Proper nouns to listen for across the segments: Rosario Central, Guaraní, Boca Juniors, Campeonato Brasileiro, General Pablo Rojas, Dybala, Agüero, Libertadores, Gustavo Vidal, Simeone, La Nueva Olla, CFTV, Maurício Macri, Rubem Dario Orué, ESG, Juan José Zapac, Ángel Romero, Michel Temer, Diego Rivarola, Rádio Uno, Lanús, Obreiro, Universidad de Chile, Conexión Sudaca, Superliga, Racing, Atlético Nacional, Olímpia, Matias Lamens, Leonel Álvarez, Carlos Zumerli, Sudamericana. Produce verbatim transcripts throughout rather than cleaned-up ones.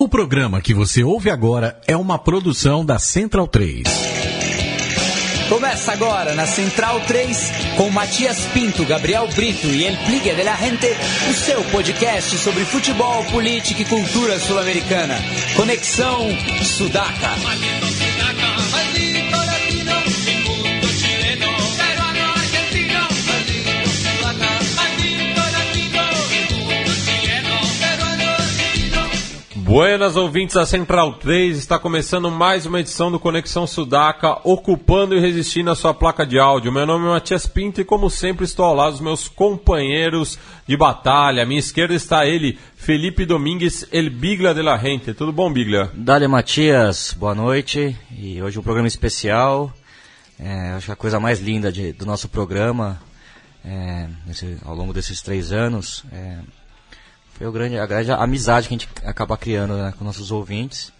O programa que você ouve agora é uma produção da Central três. Começa agora na Central três com Matias Pinto, Gabriel Brito e El Pligue de la Gente, o seu podcast sobre futebol, política e cultura sul-americana. Conexão Sudaca. Buenas, ouvintes da Central três, está começando mais uma edição do Conexão Sudaca, ocupando e resistindo a sua placa de áudio. Meu nome é Matias Pinto e, como sempre, estou ao lado dos meus companheiros de batalha. À minha esquerda está ele, Felipe Domingues, El Bigla de la Gente. Tudo bom, Bigla? Dale, Matias, boa noite. E hoje um programa especial, é, acho que a coisa mais linda de, do nosso programa é, esse, ao longo desses três anos... É, Foi a grande, a grande amizade que a gente acaba criando, né, com nossos ouvintes.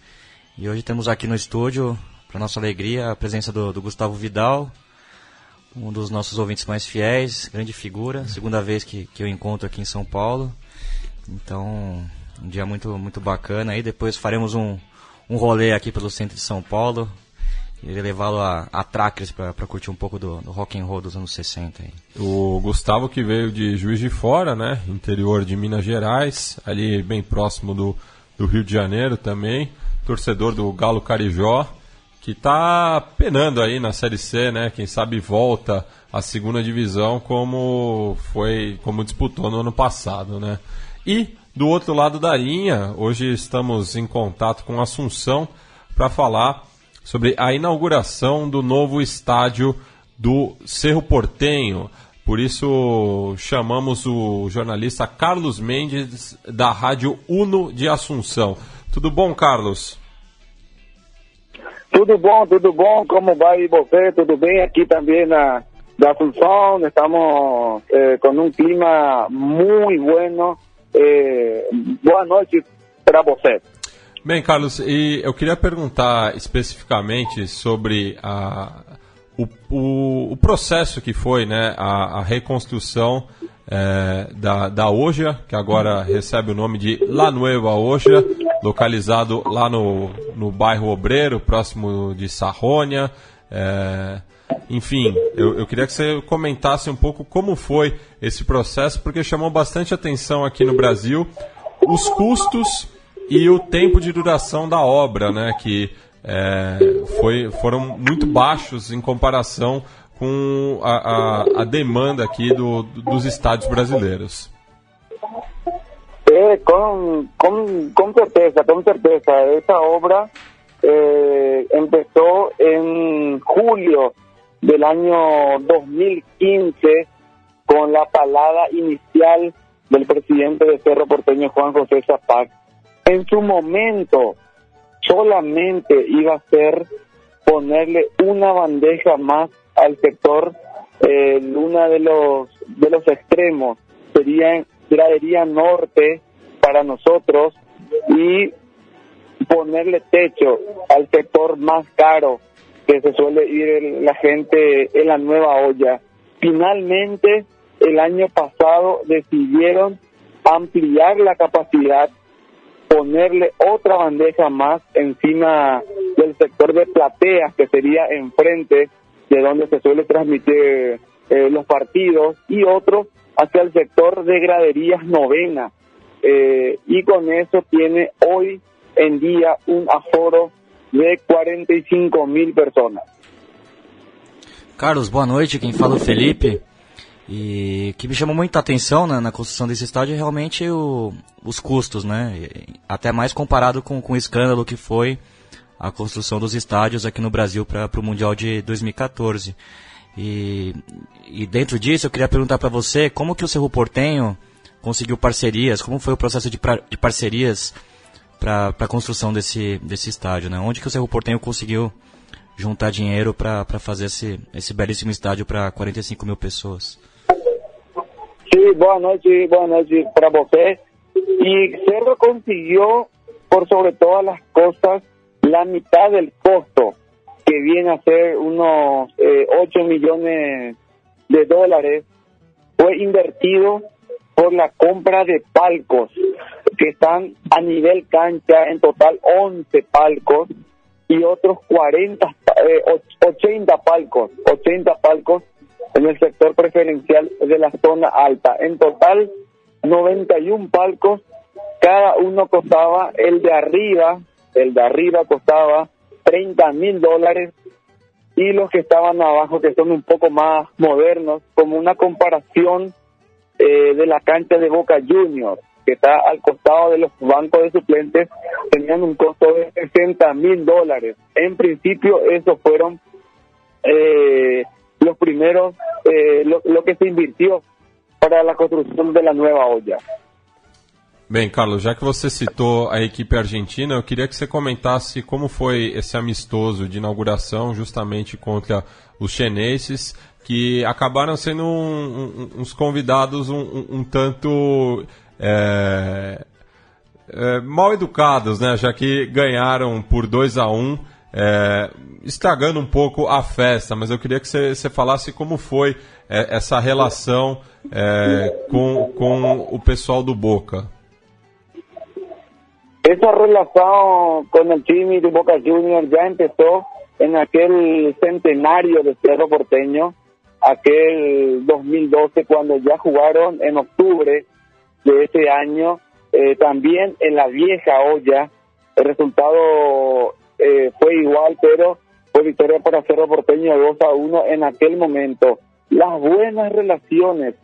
E hoje temos aqui no estúdio, para nossa alegria, a presença do, do Gustavo Vidal, um dos nossos ouvintes mais fiéis, grande figura, segunda vez que, que eu encontro aqui em São Paulo. Então, um dia muito, muito bacana. E depois faremos um, um rolê aqui pelo centro de São Paulo. Ele levá-lo a, a Trackers para curtir um pouco do, do rock and roll dos anos sessenta. Aí. O Gustavo, que veio de Juiz de Fora, né? Interior de Minas Gerais, ali bem próximo do, do Rio de Janeiro também, torcedor do Galo Carijó, que está penando aí na Série C, né? Quem sabe volta à segunda divisão como foi, como disputou no ano passado, né? E do outro lado da linha, hoje estamos em contato com Assunção para falar sobre a inauguração do novo estádio do Cerro Porteño. Por isso, chamamos o jornalista Carlos Mendes, da Rádio Uno de Assunção. Tudo bom, Carlos? Tudo bom, tudo bom. Como vai você? Tudo bem? Aqui também na, na Assunção. Estamos eh, com um clima muito bom. Eh, boa noite para você. Bem, Carlos, e eu queria perguntar especificamente sobre a, o, o, o processo que foi, né, a, a reconstrução é, da, da Olla, que agora recebe o nome de La Nueva Olla, localizado lá no, no bairro Obreiro, próximo de Sarrônia. É, enfim, eu, eu queria que você comentasse um pouco como foi esse processo, porque chamou bastante atenção aqui no Brasil os custos e o tempo de duração da obra, né, que é, foi, foram muito baixos em comparação com a, a, a demanda aqui do, dos estádios brasileiros. É, com, com, com certeza, com certeza. Essa obra é, começou em julho do ano dois mil e quinze com a palavra inicial do presidente de Cerro Porteño, Juan José Zapac. En su momento solamente iba a ser ponerle una bandeja más al sector, eh, una de los de los extremos, sería gradería norte para nosotros, y ponerle techo al sector más caro que se suele ir el, la gente en La Nueva Olla. Finalmente, el año pasado decidieron ampliar la capacidad, ponerle otra bandeja más encima del sector de plateas, que sería enfrente de donde se suele transmitir eh, los partidos, y otro hacia el sector de graderías novena. Eh, y con eso tiene hoy en día un aforo de quarenta e cinco mil personas. Carlos, boa noite. Quem fala é o Felipe. E o que me chamou muita atenção, né, na construção desse estádio é realmente o, os custos, né? Até mais comparado com, com o escândalo que foi a construção dos estádios aqui no Brasil para o Mundial de dois mil e quatorze. E, e dentro disso eu queria perguntar para você como que o Cerro Porteño conseguiu parcerias, como foi o processo de, pra, de parcerias para a construção desse, desse estádio, né? Onde que o Cerro Porteño conseguiu juntar dinheiro para fazer esse, esse belíssimo estádio para quarenta e cinco mil pessoas? Sí, buenas noches, buenas noches para usted. Y Cerro consiguió, por sobre todas las cosas, la mitad del costo, que viene a ser unos eh, ocho millones de dólares. Fue invertido por la compra de palcos que están a nivel cancha, en total once palcos y otros cuarenta, eh, ochenta palcos, ochenta palcos en el sector preferencial de la zona alta. En total, noventa y uno palcos, cada uno costaba, el de arriba, el de arriba costaba treinta mil dólares, y los que estaban abajo, que son un poco más modernos, como una comparación eh, de la cancha de Boca Juniors, que está al costado de los bancos de suplentes, tenían un costo de sesenta mil dólares. En principio, esos fueron eh, los primeros, eh, lo, lo que se invirtió para la construcción de la Nueva Olla. Bem, Carlos, já que você citou a equipe argentina, eu queria que você comentasse como foi esse amistoso de inauguração justamente contra os chineses, que acabaram sendo um, um, uns convidados um, um, um tanto é, é, mal educados, né? Já que ganharam por dois a um, é, estragando um pouco a festa, mas eu queria que você, você falasse como foi é, essa relação é, com, com o pessoal do Boca. Esa relación con el Jimmy de Boca Juniors ya empezó en aquel centenario de Cerro Porteño, aquel dos mil doce, cuando ya jugaron en octubre de ese año, eh, también en la vieja olla. El resultado eh, fue igual, pero fue victoria para Cerro Porteño dos a uno en aquel momento. Las buenas relaciones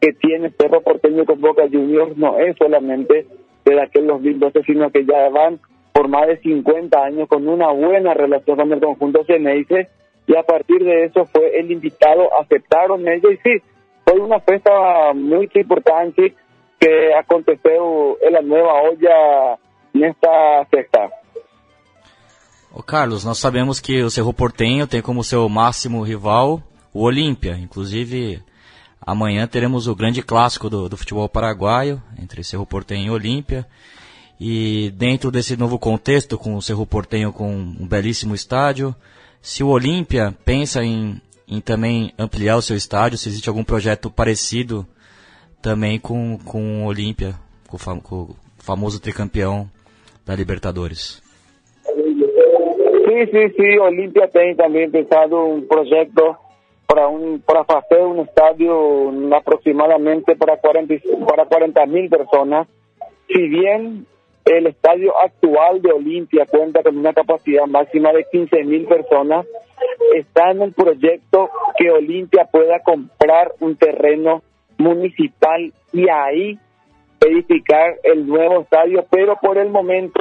que tiene Cerro Porteño con Boca Juniors no es solamente desde aquel dos mil doce, sino que ya van por más de cincuenta años con una buena relación con el conjunto Ceneice, y a partir de eso fue el invitado, aceptaron ellos, y sí, fue una fiesta muy importante que aconteceu en la Nueva Olla nesta festa. Ô Carlos, nós sabemos que o Cerro Porteño tem como seu máximo rival o Olímpia, inclusive... Amanhã teremos o grande clássico do, do futebol paraguaio, entre Cerro Porteño e Olímpia. E dentro desse novo contexto, com o Cerro Porteño com um belíssimo estádio, se o Olímpia pensa em, em também ampliar o seu estádio, se existe algum projeto parecido também com, com o Olímpia, com, fam, com o famoso tricampeão da Libertadores. Sim, sim, sim, o Olímpia tem também pensado um projeto para un para hacer un estadio aproximadamente para cuarenta mil personas. Si bien el estadio actual de Olimpia cuenta con una capacidad máxima de quince mil personas, está en el proyecto que Olimpia pueda comprar un terreno municipal y ahí edificar el nuevo estadio, pero por el momento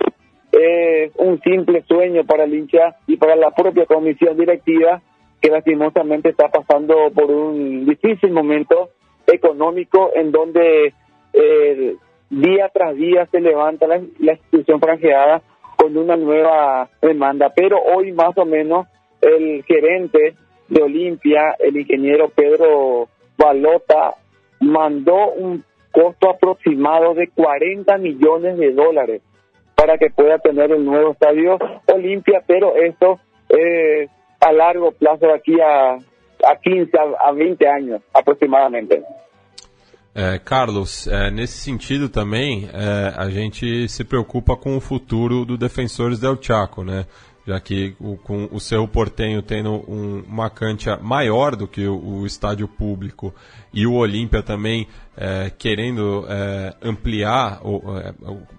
es un simple sueño para el hincha y para la propia comisión directiva, que lastimosamente está pasando por un difícil momento económico en donde eh, día tras día se levanta la, la institución franjeada con una nueva demanda. Pero hoy más o menos el gerente de Olimpia, el ingeniero Pedro Balota, mandó un costo aproximado de cuarenta millones de dólares para que pueda tener el nuevo estadio Olimpia, pero eso eh, a largo plazo, daqui a, a quinze a vinte anos, aproximadamente. É, Carlos, é, nesse sentido também, é, a gente se preocupa com o futuro do Defensores del Chaco, né? Já que o, com o Cerro Porteño tendo um, uma cancha maior do que o, o estádio público e o Olímpia também é, querendo é, ampliar ou,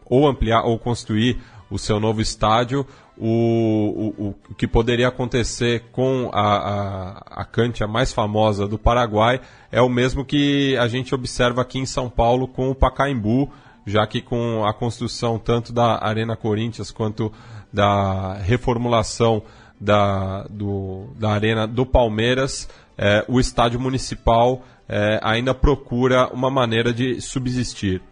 ou ampliar ou construir o seu novo estádio, o, o, o que poderia acontecer com a, a, a cancha mais famosa do Paraguai é o mesmo que a gente observa aqui em São Paulo com o Pacaembu, já que com a construção tanto da Arena Corinthians quanto da reformulação da, do, da Arena do Palmeiras, é, o estádio municipal é, ainda procura uma maneira de subsistir.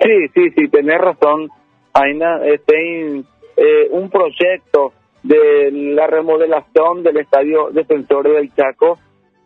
Sí, sí, sí, tenés razón. Ainda eh, tem eh, un proyecto de la remodelación del Estadio Defensores del Chaco.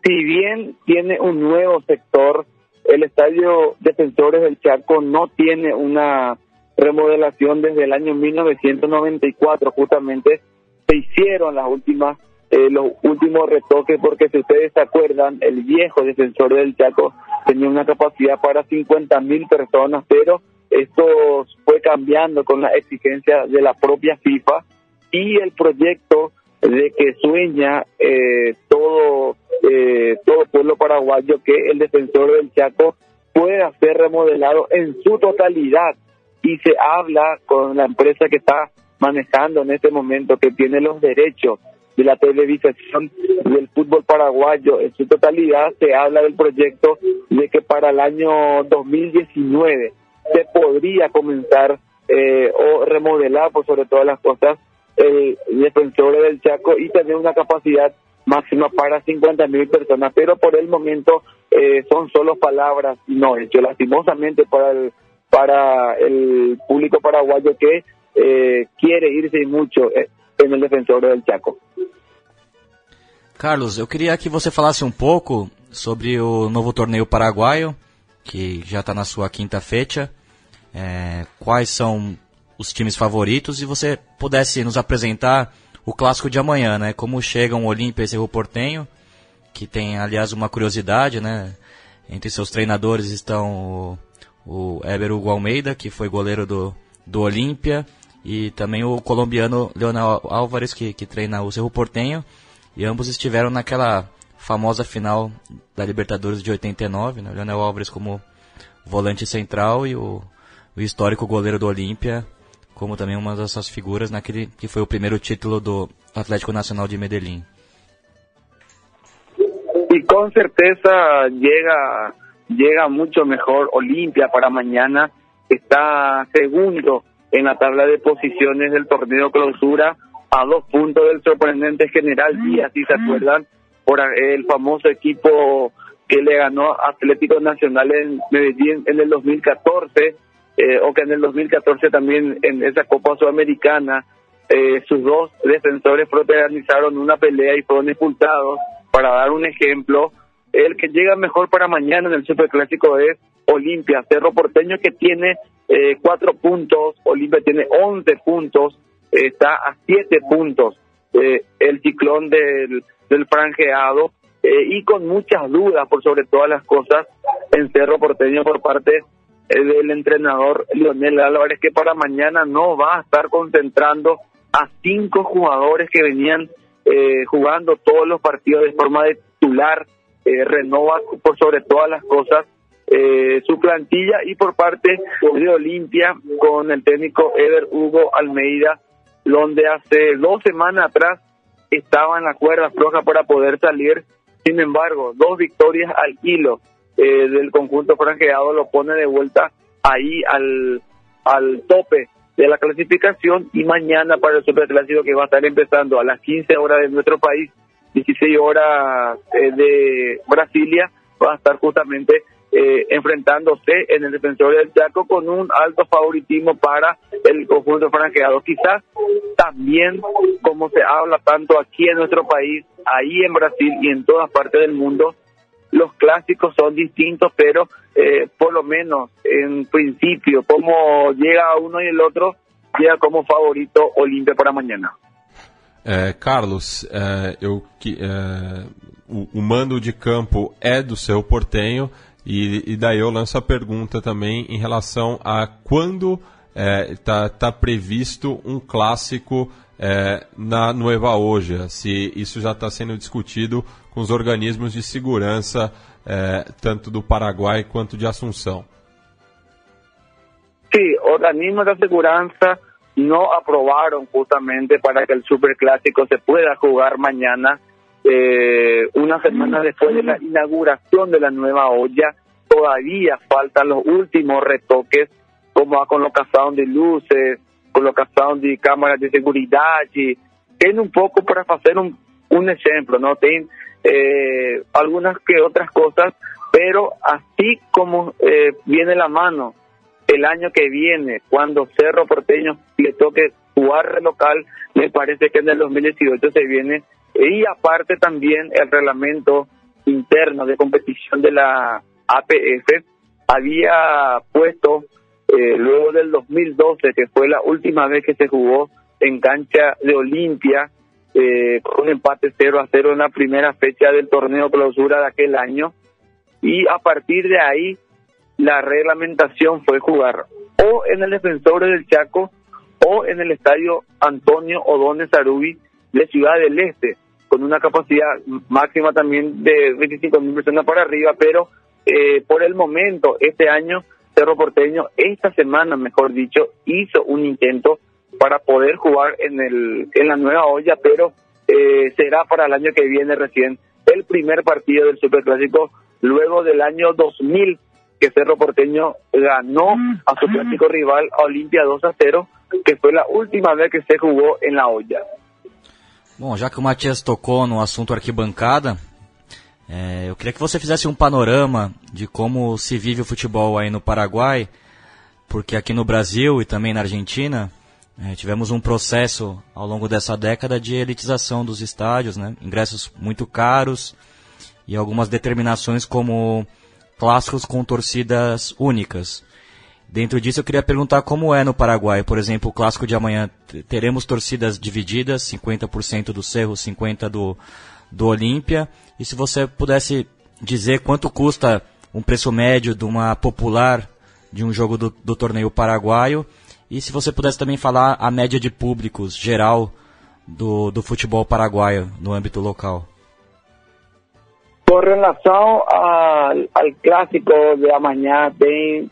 Si bien tiene un nuevo sector, el Estadio Defensores del Chaco no tiene una remodelación desde el año mil novecientos noventa y cuatro. Justamente se hicieron las últimas, eh, los últimos retoques, porque si ustedes se acuerdan, el viejo Defensores del Chaco tenía una capacidad para cincuenta mil personas, pero esto fue cambiando con las exigencias de la propia FIFA y el proyecto de que sueña eh, todo eh, todo pueblo paraguayo, que el Defensor del Chaco pueda ser remodelado en su totalidad. Y se habla con la empresa que está manejando en este momento, que tiene los derechos de la televisación del fútbol paraguayo en su totalidad, se habla del proyecto de que para el año dos mil diecinueve se podría comenzar eh, o remodelar, por sobre todas las cosas, el Defensor del Chaco y tener una capacidad máxima para cincuenta mil personas, pero por el momento eh, son solo palabras y no hechos, lastimosamente para el para el público paraguayo que eh, quiere irse mucho eh, en el Defensor del Chaco. Carlos, eu queria que você falasse um pouco sobre o novo torneio paraguaio, que já está na sua quinta fecha. É, quais são os times favoritos? E você pudesse nos apresentar o clássico de amanhã, né? Como chegam o Olímpia e Cerro Porteño, que tem, aliás, uma curiosidade, né? Entre seus treinadores estão o, o Éber Hugo Almeida, que foi goleiro do, do Olímpia, e também o colombiano Leonel Álvarez, que, que treina o Cerro Porteño, e ambos estiveram naquela famosa final da Libertadores de oitenta e nove, né? O Leonel Álvarez como volante central e o, o histórico goleiro do Olímpia, como também uma das suas figuras naquele que foi o primeiro título do Atlético Nacional de Medellín. Y con certeza llega, llega mucho mejor Olimpia para mañana, está segundo en la tabla de posiciones del torneo clausura, a dos puntos del sorprendente General Díaz, si se acuerdan, por el famoso equipo que le ganó Atlético Nacional en Medellín en el dos mil catorce, Eh, o que en el dos mil catorce también en esa Copa Sudamericana eh, sus dos defensores protagonizaron una pelea y fueron expulsados. Para dar un ejemplo, el que llega mejor para mañana en el Superclásico es Olimpia. Cerro Porteño, que tiene eh, cuatro puntos, Olimpia tiene once puntos, eh, está a siete puntos eh, el ciclón del, del franjeado eh, y con muchas dudas por sobre todas las cosas en Cerro Porteño por parte del entrenador Leonel Álvarez, que para mañana no va a estar concentrando a cinco jugadores que venían eh, jugando todos los partidos de forma de titular, eh, renova por sobre todas las cosas eh, su plantilla, y por parte de Olimpia con el técnico Éber Hugo Almeida, donde hace dos semanas atrás estaba en la cuerda floja para poder salir, sin embargo, dos victorias al hilo Eh, del conjunto franjeado lo pone de vuelta ahí al al tope de la clasificación. Y mañana para el Superclásico, que va a estar empezando a las quince horas de nuestro país, dieciséis horas eh, de Brasilia, va a estar justamente eh, enfrentándose en el Defensor del Chaco con un alto favoritismo para el conjunto franjeado. Quizás también, como se habla tanto aquí en nuestro país, ahí en Brasil y en todas partes del mundo, los clásicos son distintos, pero eh, por lo menos en principio, como llega uno y el otro, llega como favorito Olimpia para mañana. É, Carlos, é, eu, é, o, o mando de campo é do Cerro Porteño, e, e daí eu lanço a pergunta também em relação a quando está é, tá previsto um clássico é, na Nueva Olla, se isso já está sendo discutido com os organismos de segurança, é, tanto do Paraguai quanto de Assunção. Sim, organismos de segurança não aprovaram justamente para que o Superclásico se pueda jogar mañana, eh, uma semana depois da de inauguração da Nueva Olla. Todavía faltan os últimos retoques, como a colocação de luzes, colocação de câmaras de seguridade, tem um pouco para fazer um, um exemplo, não tem eh, algumas que outras coisas, pero assim como eh, viene la mano, el año que viene, quando Cerro Porteño le toque jugar local, me parece que en el dos mil dieciocho se viene, e aparte también el reglamento interno de competición de la A P F había puesto Eh, luego del dos mil doce, que fue la última vez que se jugó en cancha de Olimpia, eh, con empate cero a cero en la primera fecha del torneo clausura de aquel año, y a partir de ahí la reglamentación fue jugar o en el Defensores del Chaco o en el Estadio Antonio O'Donnell Sarubi de Ciudad del Este, con una capacidad máxima también de veinticinco mil personas por arriba, pero eh, por el momento, este año, Cerro Porteño, esta semana mejor dicho, hizo un intento para poder jugar en el en la Nueva Olla, pero eh, será para el año que viene recién el primer partido del Superclásico, luego del año dos mil, que Cerro Porteño ganó a su clásico rival, a Olímpia dois a zero, que foi a última vez que se jogou em La Olla. Bom, já que o Matias tocou no assunto arquibancada, é, eu queria que você fizesse um panorama de como se vive o futebol aí no Paraguai, porque aqui no Brasil e também na Argentina é, tivemos um processo ao longo dessa década de elitização dos estádios, né? Ingressos muito caros e algumas determinações como clássicos com torcidas únicas. Dentro disso, eu queria perguntar como é no Paraguai. Por exemplo, o clássico de amanhã, teremos torcidas divididas, cinquenta por cento do Cerro, cinquenta por cento do, do Olímpia. E se você pudesse dizer quanto custa um preço médio de uma popular de um jogo do, do torneio paraguaio. E se você pudesse também falar a média de públicos geral do, do futebol paraguaio no âmbito local. Com relação ao, ao clássico de amanhã, tem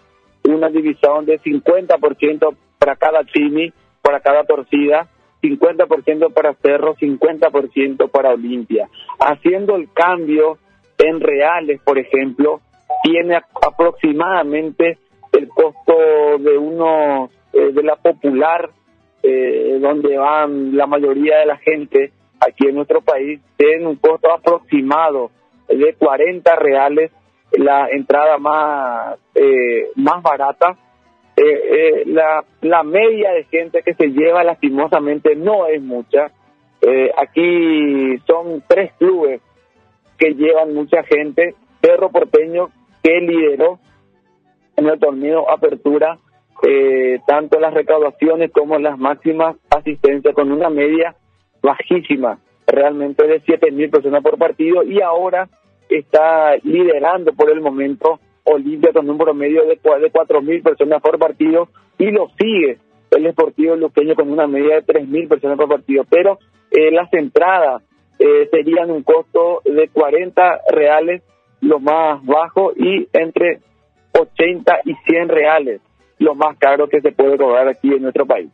una división de cincuenta por ciento para cada time, para cada torcida, cincuenta por ciento para Cerro, cincuenta por ciento para Olimpia. Haciendo el cambio en reales, por ejemplo, tiene aproximadamente el costo de uno eh, de la popular, eh, donde van la mayoría de la gente aquí en nuestro país, tiene un costo aproximado de cuarenta reales, la entrada más eh, más barata. eh, eh, la la media de gente que se lleva lastimosamente no es mucha. Eh, aquí son tres clubes que llevan mucha gente. Cerro Porteño, que lideró en el torneo Apertura eh, tanto las recaudaciones como las máximas asistencias, con una media bajísima realmente de siete mil personas por partido, y ahora está liderando por el momento Olimpia con un promedio de cuatro mil personas por partido, y lo sigue el Sportivo Luqueño con una media de tres mil personas por partido. Pero eh, las entradas eh, serían un costo de cuarenta reales lo más bajo, y entre ochenta y cien reales lo más caro que se puede cobrar aquí en nuestro país.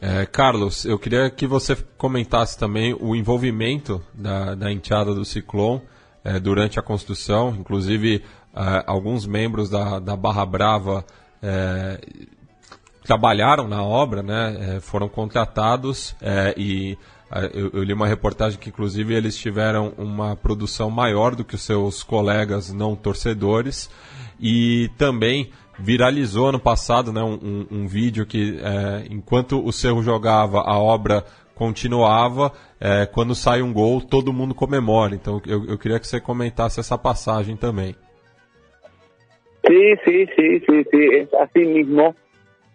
É, Carlos, eu queria que você comentasse também o envolvimento da, da enteada do Ciclone durante a construção. Inclusive uh, alguns membros da, da Barra Brava uh, trabalharam na obra, né? Uh, foram contratados uh, e uh, eu, eu li uma reportagem que inclusive eles tiveram uma produção maior do que os seus colegas não torcedores. E também viralizou ano passado, né, um, um, um vídeo que uh, enquanto o Cerro jogava, a obra continuava. É, quando sai um gol, todo mundo comemora. Então eu, eu queria que você comentasse essa passagem também. Sim, sim, sim, sim, sim. É assim mesmo.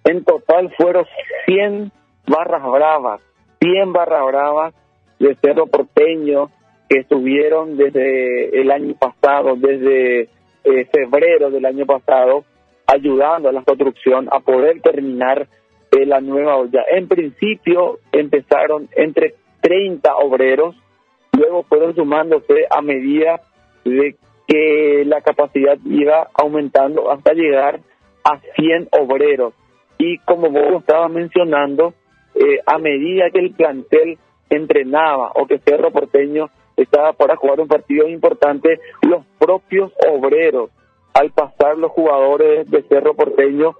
Em total foram cem barras bravas, cem barras bravas de Cerro Porteño que estuvieron desde el año pasado, desde eh, febrero del año pasado, ayudando a la construcción a poder terminar eh, la Nueva Olla. En principio empezaron entre treinta obreros, luego fueron sumándose a medida de que la capacidad iba aumentando hasta llegar a cien obreros. Y como vos estabas mencionando, eh, a medida que el plantel entrenaba o que Cerro Porteño estaba para jugar un partido importante, los propios obreros, al pasar los jugadores de Cerro Porteño,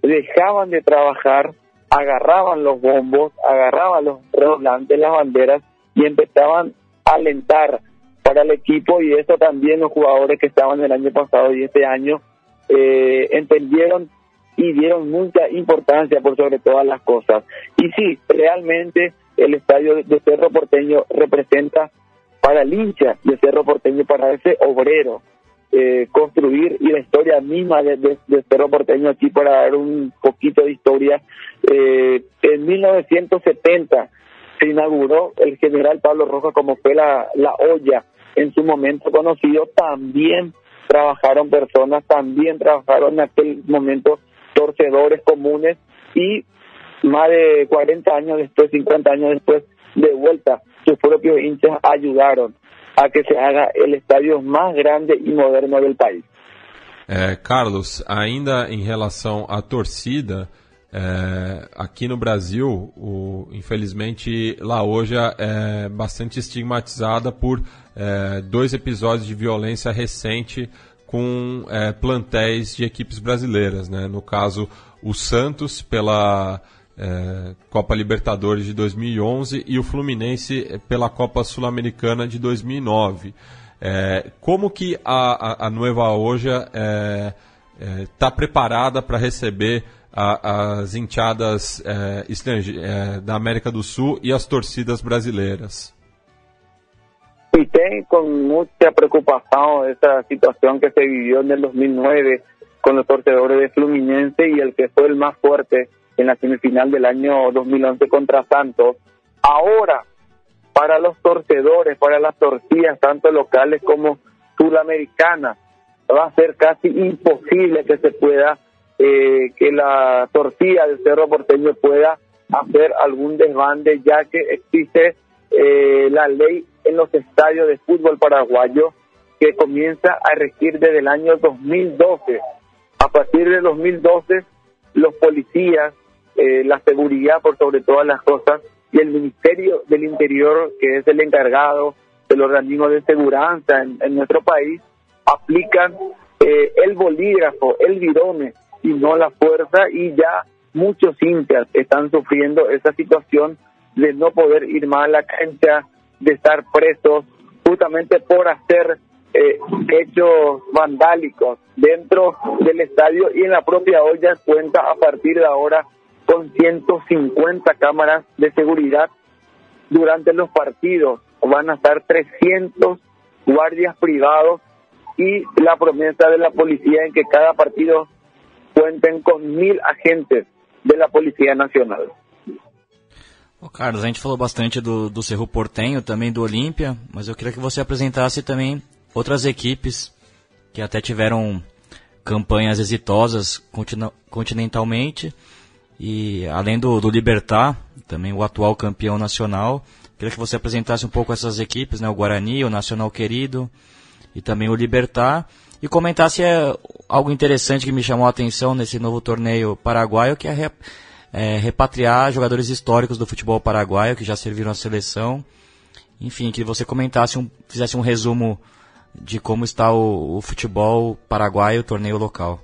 dejaban de trabajar, agarraban los bombos, agarraban los redoblantes, las banderas, y empezaban a alentar para el equipo. Y eso también los jugadores que estaban el año pasado y este año eh, entendieron y dieron mucha importancia por sobre todas las cosas. Y sí, realmente el estadio de Cerro Porteño representa para el hincha de Cerro Porteño, para ese obrero, eh, construir, y la historia misma de, de, de Cerro Porteño. Aquí para dar un poquito de historia, eh, en mil novecientos setenta se inauguró el General Pablo Rojas, como fue la, la olla en su momento conocido, también trabajaron personas, también trabajaron en aquel momento torcedores comunes, y más de cuarenta años después, cincuenta años después, de vuelta, sus propios hinchas ayudaron a que se haga el estadio más grande y moderno del país. É, Carlos, ainda em relação à torcida, é, aqui no Brasil, o, infelizmente, La Olla é bastante estigmatizada por é, dois episódios de violência recente com é, plantéis de equipes brasileiras, né? No caso, o Santos pela é, Copa Libertadores de dois mil e onze e o Fluminense pela Copa Sul-Americana de dois mil e nove. É, como que a, a, a Nueva Olla está é, é, preparada para receber a, as hinchadas é, estrange, é, da América do Sul e as torcidas brasileiras? E tem com muita preocupação essa situação que se viveu em dois mil e nove com os torcedores de Fluminense, e o que foi o mais forte na semifinal do ano dois mil e onze contra Santos. Agora, para los torcedores, para las torcidas, tanto locales como suramericanas, va a ser casi imposible que se pueda, eh, que la torcida del Cerro Porteño pueda hacer algún desbande, ya que existe eh, la ley en los estadios de fútbol paraguayo que comienza a regir desde el año dos mil doce. A partir de dos mil doce, los policías, eh, la seguridad por sobre todas las cosas, y el Ministerio del Interior, que es el encargado del organismo de seguridad en, en nuestro país, aplican eh, el bolígrafo, el virome, y no la fuerza, y ya muchos hinchas están sufriendo esa situación de no poder ir más a la cancha, de estar presos, justamente por hacer eh, hechos vandálicos dentro del estadio, y en la propia olla cuenta a partir de ahora con ciento cincuenta cámaras de seguridad durante los partidos. Van a estar trescientos guardias privados, y la promesa de la policía en que cada partido cuenten con mil agentes de la Policía Nacional. Ô Carlos, a gente falou bastante do, do Cerro Porteño, também do Olímpia, mas eu queria que você apresentasse também outras equipes que até tiveram campanhas exitosas continu- continentalmente, e além do, do Libertad, também o atual campeão nacional. Queria que você apresentasse um pouco essas equipes, né? O Guarani, o Nacional Querido e também o Libertad, e comentasse é, algo interessante que me chamou a atenção nesse novo torneio paraguaio, que é, re, é repatriar jogadores históricos do futebol paraguaio que já serviram à seleção. Enfim, que você comentasse, um, fizesse um resumo de como está o, o futebol paraguaio, o torneio local.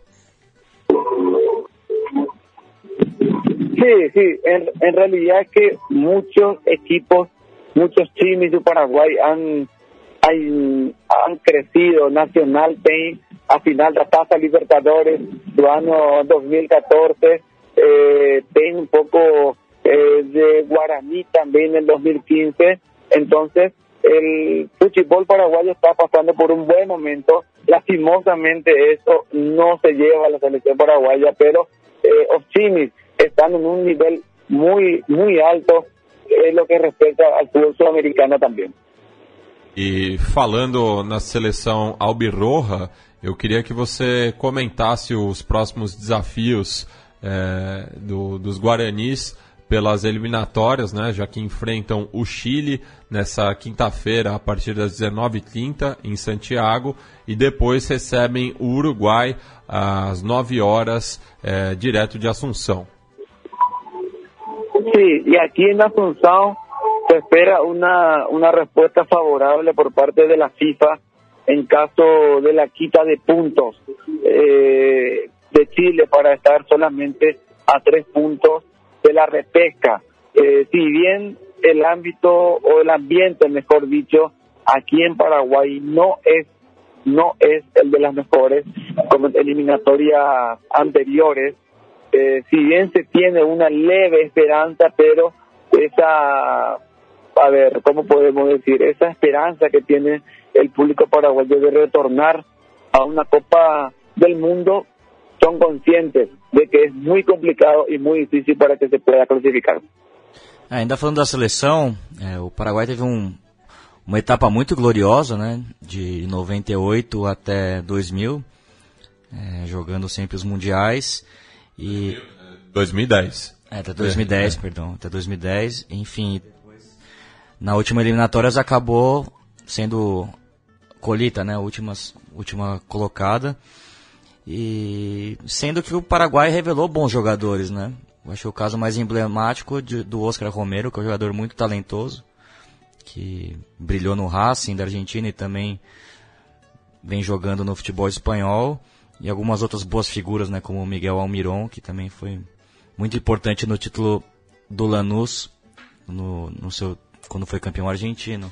Sí, sí, en, en realidad es que muchos equipos, muchos teams de Paraguay han han, han crecido. Nacional tem a final da Taça Libertadores do ano dois mil e catorze, eh, tem un poco eh, de Guaraní también en dos mil quince, entonces el fútbol paraguayo está pasando por un buen momento. Lastimosamente eso no se lleva a la selección paraguaya, pero eh, los teams están en un nivel muy muy alto en lo que respecta al fútbol sudamericano também. E falando na seleção albirroja, eu queria que você comentasse os próximos desafios é, do, dos guaranis pelas eliminatórias, né, já que enfrentam o Chile nessa quinta-feira a partir das dezenove e trinta em Santiago, e depois recebem o Uruguai às nove horas é, direto de Assunção. Sí, y aquí en Asunción se espera una, una respuesta favorable por parte de la FIFA en caso de la quita de puntos eh, de Chile, para estar solamente a tres puntos de la repesca. Eh, si bien el ámbito o el ambiente, mejor dicho, aquí en Paraguay no es no es el de las mejores como eliminatorias anteriores. Eh, si bien se tiene una leve esperanza, pero esa, a ver, ¿cómo podemos decir? Esa esperanza que tiene el público paraguayo de retornar a una Copa del Mundo, son conscientes de que es muy complicado y muy difícil para que se pueda clasificar. Ainda falando da seleção, é, o Paraguai teve um, uma etapa muito gloriosa, né? De noventa e oito até dois mil, é, jogando sempre os mundiais. E... dois mil e dez. É, até dois mil e dez, é. perdão, até dois mil e dez. Enfim, na última eliminatórias acabou sendo colita, né? Últimas, última colocada. E sendo que o Paraguai revelou bons jogadores, né? Eu acho o caso mais emblemático de, do Oscar Romero, que é um jogador muito talentoso, que brilhou no Racing da Argentina e também vem jogando no futebol espanhol, e algumas outras boas figuras, né, como o Miguel Almirón, que também foi muito importante no título do Lanús, no, no seu, quando foi campeão argentino.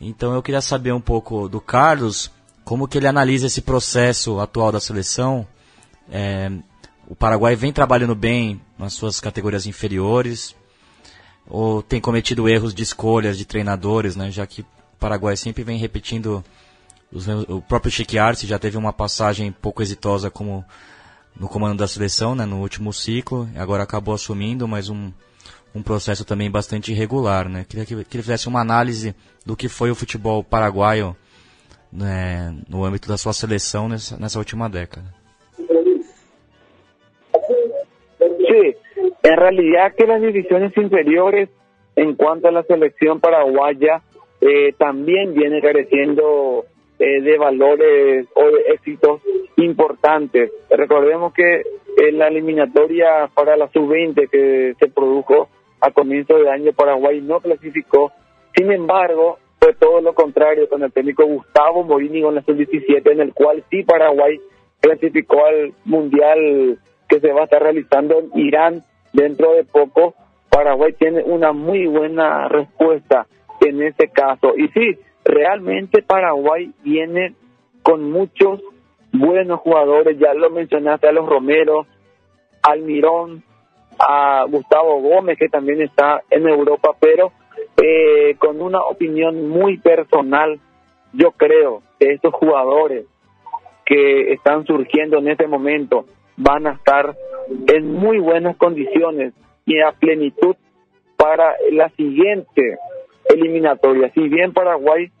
Então eu queria saber um pouco do Carlos, como que ele analisa esse processo atual da seleção. É, o Paraguai vem trabalhando bem nas suas categorias inferiores, ou tem cometido erros de escolhas de treinadores, né? Já que o Paraguai sempre vem repetindo os, o próprio Chique Arce já teve uma passagem pouco exitosa como no comando da seleção, né? No último ciclo, agora acabou assumindo, mas um, um processo também bastante irregular, né? Queria que, que ele fizesse uma análise do que foi o futebol paraguaio, né, no âmbito da sua seleção nessa, nessa última década. Sí, en realidad que las divisiones inferiores en cuanto a la selección paraguaya eh, también viene careciendo eh, de valores o de éxitos importantes. Recordemos que en la eliminatoria para la sub veinte que se produjo a comienzo de año, Paraguay no clasificó, sin embargo fue todo lo contrario con el técnico Gustavo Morini con la sub diecisiete, en el cual sí Paraguay clasificó al Mundial que se va a estar realizando en Irán dentro de poco. Paraguay tiene una muy buena respuesta en ese caso, y sí, realmente Paraguay viene con muchos buenos jugadores, ya lo mencionaste, a los Romero, Almirón, a Gustavo Gómez, que también está en Europa, pero eh, con una opinión muy personal, yo creo que estos jugadores que están surgiendo en este momento van a estar en muy buenas condiciones y a plenitud para la siguiente eliminatoria. Si bien Paraguay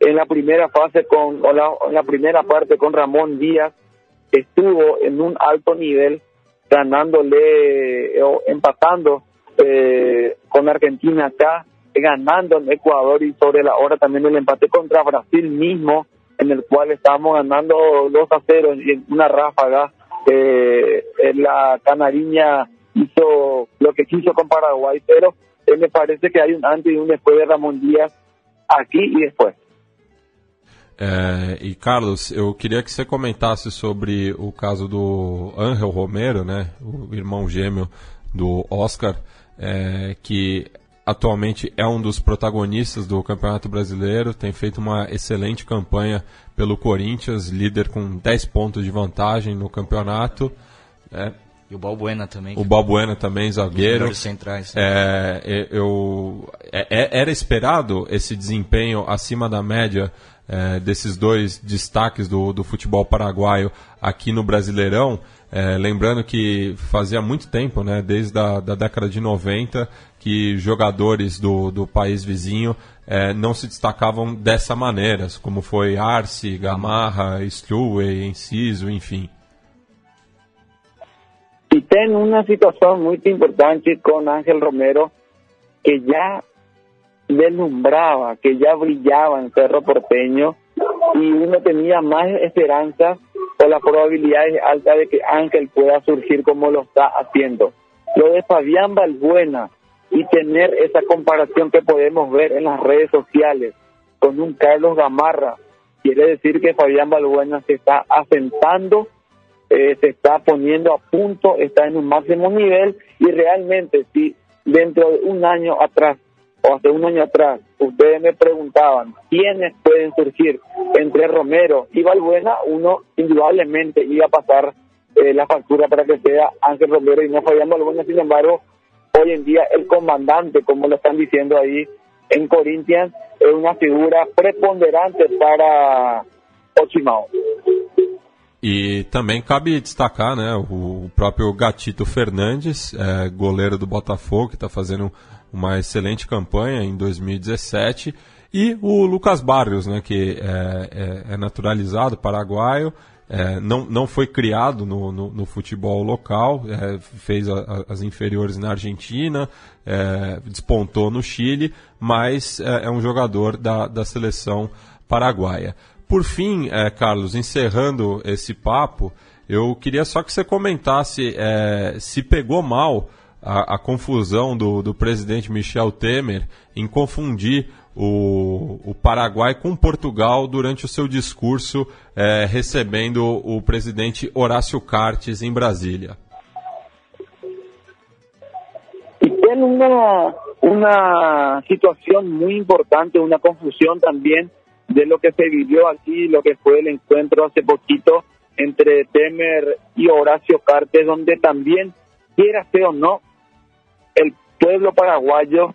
en la primera fase con o la, en la primera parte con Ramón Díaz estuvo en un alto nivel, ganándole o empatando eh, con Argentina acá, ganando en Ecuador y sobre la hora también el empate contra Brasil mismo, en el cual estábamos ganando dos a cero en una ráfaga. Eh, la Canariña hizo lo que quiso con Paraguay, pero eh, me parece que hay un antes y un después de Ramón Díaz aqui e depois. É, e Carlos, eu queria que você comentasse sobre o caso do Ángel Romero, né, o irmão gêmeo do Oscar, é, que atualmente é um dos protagonistas do Campeonato Brasileiro, tem feito uma excelente campanha pelo Corinthians, líder com dez pontos de vantagem no campeonato. É. E o Balbuena também. O Balbuena também, zagueiro. Centrais, né? é, eu, é, era esperado esse desempenho acima da média é, desses dois destaques do, do futebol paraguaio aqui no Brasileirão. É, lembrando que fazia muito tempo, né, desde a da década de noventa, que jogadores do, do país vizinho é, não se destacavam dessa maneira, como foi Arce, Gamarra, Stewart, Enciso, enfim. E tem uma situação muito importante com Ángel Romero, que já deslumbrava, que já brilhava em Cerro Porteño, e uno tinha mais esperanças. O la probabilidad es alta de que Ángel pueda surgir como lo está haciendo. Lo de Fabián Balbuena y tener esa comparación que podemos ver en las redes sociales con un Carlos Gamarra, quiere decir que Fabián Balbuena se está asentando, eh, se está poniendo a punto, está en un máximo nivel, y realmente si dentro de un año atrás o hace un año atrás ustedes me preguntaban quiénes pueden surgir entre Romero y Balbuena, uno indudablemente iba a pasar eh, la factura para que sea Ángel Romero y no Fabián Balbuena. Sin embargo, hoy en día el comandante, como lo están diciendo ahí en Corinthians, es una figura preponderante para Ochimao. E também cabe destacar, né, o próprio Gatito Fernández, é, goleiro do Botafogo, que está fazendo uma excelente campanha em dois mil e dezessete, E o Lucas Barrios, né, que é, é, é naturalizado, paraguaio, é, não, não foi criado no, no, no futebol local, é, fez a, a, as inferiores na Argentina, é, despontou no Chile, mas é, é um jogador da, da seleção paraguaia. Por fim, é, Carlos, encerrando esse papo, eu queria só que você comentasse é, se pegou mal a, a confusão do, do presidente Michel Temer em confundir O, o Paraguai com Portugal durante o seu discurso é, recebendo o presidente Horacio Cartes em Brasília. Y tiene una, una situación muy importante, una confusión también de lo que se vivió aquí, lo que fue el encuentro hace poquito entre Temer y Horacio Cartes, donde también, quiera sea o no, el pueblo paraguayo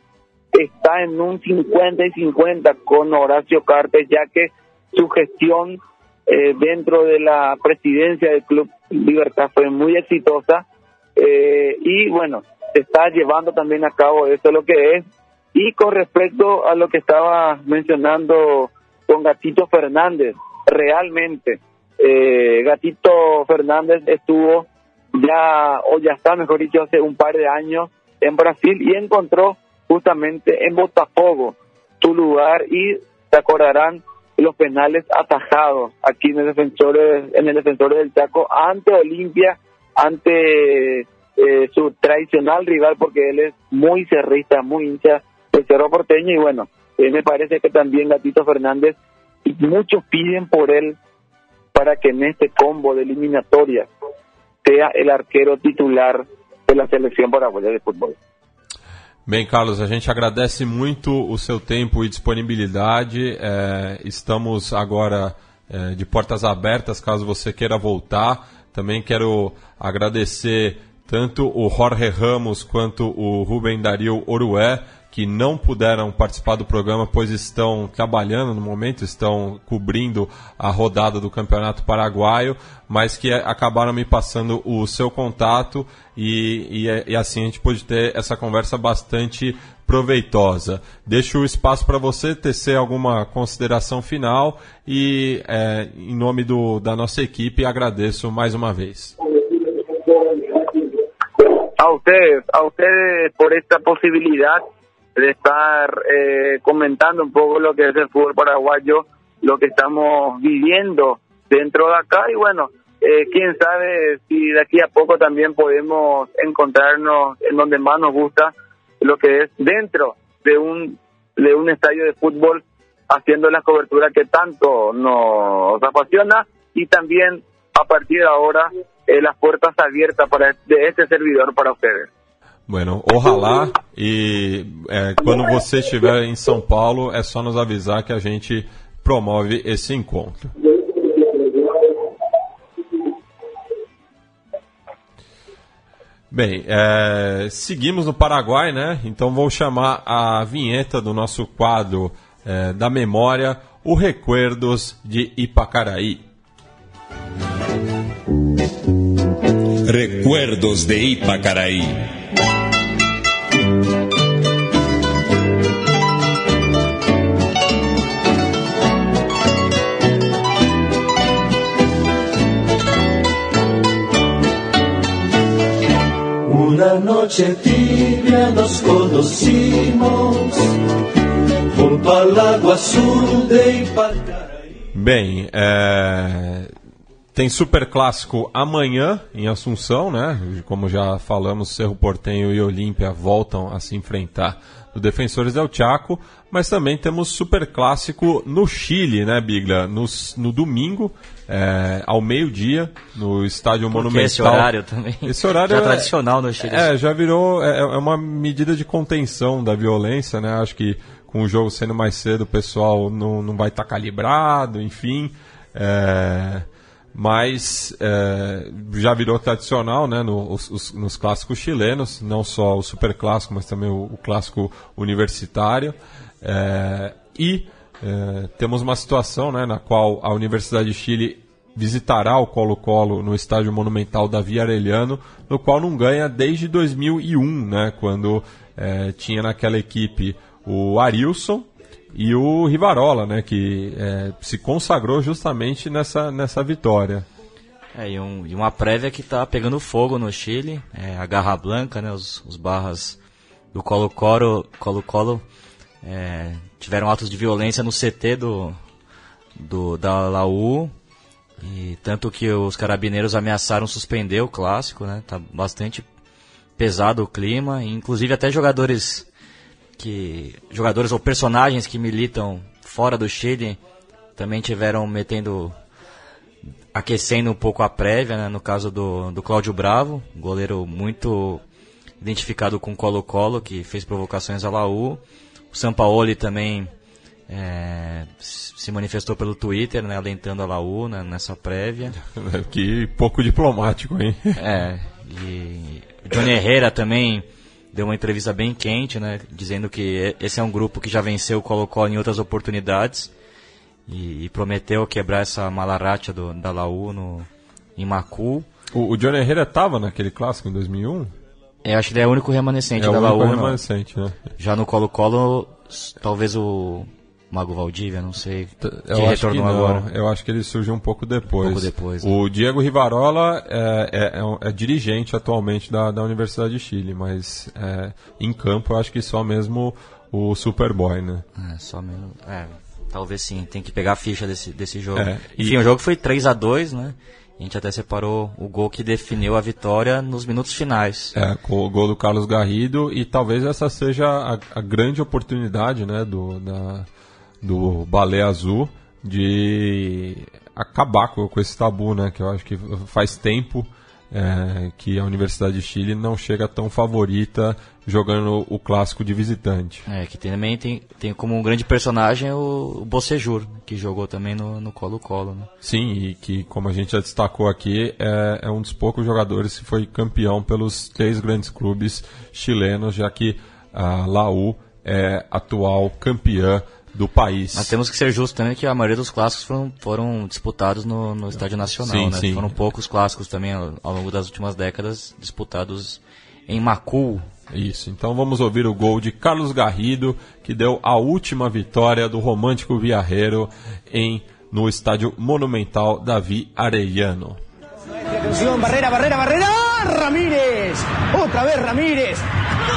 está en un cincuenta y cincuenta con Horacio Cartes, ya que su gestión eh, dentro de la presidencia del Club Libertad fue muy exitosa eh, y bueno, se está llevando también a cabo eso lo que es. Y con respecto a lo que estaba mencionando con Gatito Fernández, realmente eh, Gatito Fernández estuvo ya, o ya está mejor dicho, hace un par de años en Brasil y encontró justamente en Botafogo tu lugar, y se acordarán los penales atajados aquí en el Defensores en el Defensores del Chaco ante Olímpia, ante eh, su tradicional rival, porque él es muy cerrista, muy hincha del Cerro Porteño, y bueno, eh, me parece que también Gatito Fernández, y muchos piden por él para que en este combo de eliminatorias sea el arquero titular de la selección paraguaya de fútbol. Bem, Carlos, a gente agradece muito o seu tempo e disponibilidade. É, estamos agora é, de portas abertas, caso você queira voltar. Também quero agradecer tanto o Jorge Ramos quanto o Rubem Dario Orué, que não puderam participar do programa, pois estão trabalhando no momento, estão cobrindo a rodada do Campeonato Paraguaio, mas que acabaram me passando o seu contato e, e, e assim a gente pôde ter essa conversa bastante proveitosa. Deixo o espaço para você tecer alguma consideração final e, é, em nome do, da nossa equipe, agradeço mais uma vez. A ustedes, a ustedes por esta posibilidad de estar eh, comentando un poco lo que es el fútbol paraguayo, lo que estamos viviendo dentro de acá, y bueno, eh, quién sabe si de aquí a poco también podemos encontrarnos en donde más nos gusta, lo que es dentro de un de un estadio de fútbol, haciendo la cobertura que tanto nos apasiona, y también a partir de ahora eh, las puertas abiertas para de este servidor para ustedes. Bueno, ojalá, e é, quando você estiver em São Paulo, é só nos avisar que a gente promove esse encontro. Bem, é, seguimos no Paraguai, né? Então vou chamar a vinheta do nosso quadro é, da memória, o Recuerdos de Ipacaraí. Recuerdos de Ipacaraí. Una noche tibia nos conocimos junto al agua azul de Ipacaraí. Bem, é... tem Superclássico amanhã em Assunção, né? Como já falamos, Cerro Porteño e Olímpia voltam a se enfrentar no Defensores del Chaco, mas também temos Superclássico no Chile, né, Bigla? No, no domingo, é, ao meio-dia, no Estádio Porque Monumental. Esse horário também. Esse horário já é tradicional no Chile. É, já virou é, é uma medida de contenção da violência, né? Acho que com o jogo sendo mais cedo, o pessoal não, não vai estar calibrado, enfim. É... Mas é, já virou tradicional, né, nos, os, nos clássicos chilenos, não só o Superclássico, mas também o, o clássico universitário. É, e é, temos uma situação, né, na qual a Universidade de Chile visitará o Colo-Colo no Estádio Monumental David Arellano, no qual não ganha desde dois mil e um, né, quando é, tinha naquela equipe o Arilson, E o Rivarola, né, que é, se consagrou justamente nessa, nessa vitória. É, e, um, e uma prévia que está pegando fogo no Chile, é, a Garra Blanca, né, os, os barras do Colo-Colo, Colo-Colo é, tiveram atos de violência no C T do, do, da Laú, e tanto que os carabineiros ameaçaram suspender o clássico, né, tá bastante pesado o clima, e inclusive até jogadores... que jogadores ou personagens que militam fora do Chile também tiveram metendo, aquecendo um pouco a prévia, né? No caso do, do Cláudio Bravo, goleiro muito identificado com Colo-Colo, que fez provocações à Laú. O Sampaoli também é, se manifestou pelo Twitter, né? Alentando a Laú, né? Nessa prévia. Que pouco diplomático, hein? É, e Johnny Herrera também deu uma entrevista bem quente, né, dizendo que esse é um grupo que já venceu o Colo-Colo em outras oportunidades e, e prometeu quebrar essa malaracha do, da Laú no, em Macu. O, o Johnny Herrera estava naquele clássico em dois mil e um? É, acho que ele é o único remanescente é da Laú. É o único remanescente, né? Já no Colo-Colo, talvez o Mago Valdívia, não sei, que eu retornou acho que agora. Eu acho que ele surgiu um pouco depois. Um pouco depois, né? O Diego Rivarola é, é, é dirigente atualmente da, da Universidade de Chile, mas é, em campo eu acho que só mesmo o Superboy, né? É, só mesmo. É, talvez sim, tem que pegar a ficha desse, desse jogo. É, Enfim, e... o jogo foi três a dois, né? A gente até separou o gol que definiu a vitória nos minutos finais. É, com o gol do Carlos Garrido, e talvez essa seja a, a grande oportunidade, né, do... Da... do Balé Azul, de acabar com, com esse tabu, né? Que eu acho que faz tempo é, que a Universidade de Chile não chega tão favorita jogando o clássico de visitante. É, que também tem, tem como um grande personagem o, o Bocejur, que jogou também no, no Colo-Colo, né? Sim, e que, como a gente já destacou aqui, é, é um dos poucos jogadores que foi campeão pelos três grandes clubes chilenos, já que a Laú é atual campeã do país. Mas temos que ser justos também que a maioria dos clássicos foram, foram disputados no, no Estádio Nacional, sim, né? Sim. Foram poucos clássicos também ao, ao longo das últimas décadas disputados em Macul. Isso, então vamos ouvir o gol de Carlos Garrido, que deu a última vitória do Romântico Viajero em, no Estádio Monumental David Arellano. Atención, barrera, barrera, barrera, Ramírez, outra vez Ramírez,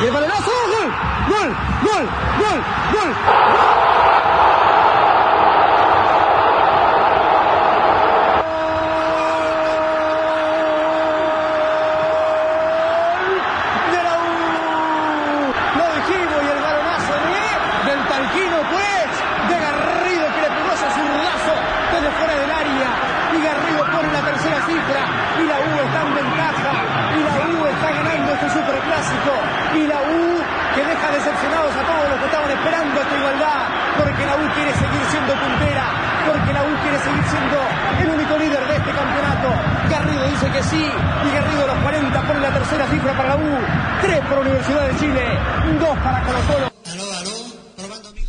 e o balonazo, gol, gol, gol, gol, gol, gol.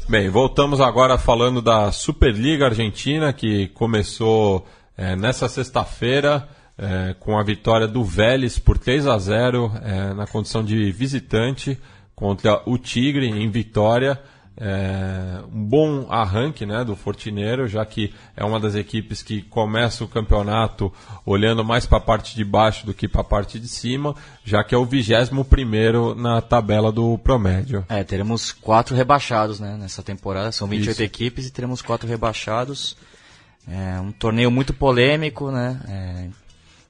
Bem, voltamos agora falando da Superliga Argentina, que começou é, nessa sexta-feira é, com a vitória do Vélez por três a zero é, na condição de visitante contra o Tigre em Vitória. É, um bom arranque, né, do Fortineiro, já que é uma das equipes que começa o campeonato olhando mais para a parte de baixo do que para a parte de cima, já que é o vigésimo primeiro na tabela do promédio. É, teremos quatro rebaixados, né, nessa temporada, são vinte e oito Isso. equipes e teremos quatro rebaixados. É um torneio muito polêmico, né, é,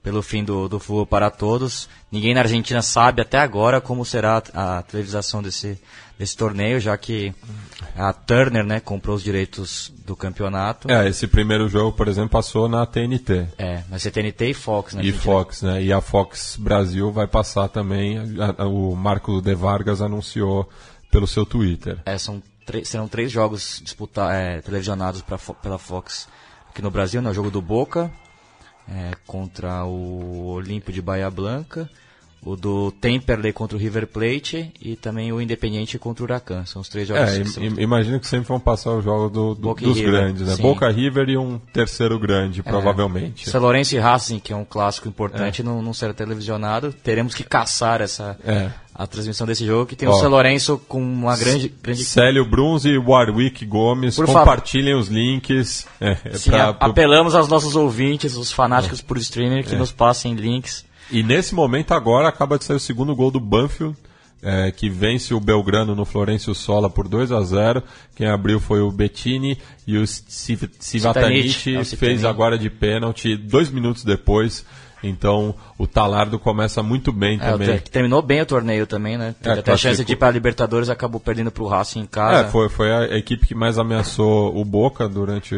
pelo fim do, do futebol para todos. Ninguém na Argentina sabe até agora como será a, a televisação desse desse torneio, já que a Turner, né, comprou os direitos do campeonato. É, esse primeiro jogo, por exemplo, passou na T N T. É, vai ser T N T e Fox, né? E Fox, né? E a Fox Brasil vai passar também, a, a, o Marco de Vargas anunciou pelo seu Twitter. É, são serão três jogos disputar, é, televisionados pra, pela Fox aqui no Brasil, né? O jogo do Boca, é, contra o Olímpia de Bahia Blanca, o do Temperley contra o River Plate e também o Independiente contra o Huracan. São os três jogos. É, que são... Imagino que sempre vão passar os jogos do, do, dos River, grandes, né? Sim. Boca, River e um terceiro grande, é, provavelmente. São Lourenço e Racing, que é um clássico importante, é. não, não será televisionado. Teremos que caçar essa é. a transmissão desse jogo, que tem, ó, o São Lourenço com uma grande... grande... Célio Brunzi e Warwick Gomes, por compartilhem favor. Os links. É, é Sim, pra, apelamos pro... aos nossos ouvintes, os fanáticos é. por streamer, que é. nos passem links. E nesse momento agora acaba de sair o segundo gol do Banfield, é, que vence o Belgrano no Florencio Sola por dois a zero. Quem abriu foi o Bettini e o Civatanic fez agora de pênalti dois minutos depois. Então o Talardo começa muito bem também. É, terminou bem o torneio também, né? Teve é, até classificou... a chance de ir para a Libertadores, acabou perdendo para o Racing em casa. É, foi, foi a equipe que mais ameaçou o Boca durante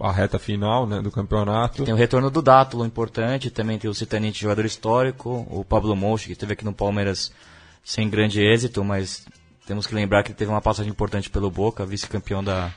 a reta final, né, do campeonato. E tem o retorno do Dátulo, importante. Também tem o Citanich, jogador histórico. O Pablo Monchi, que esteve aqui no Palmeiras sem grande êxito, mas temos que lembrar que ele teve uma passagem importante pelo Boca, vice-campeão da...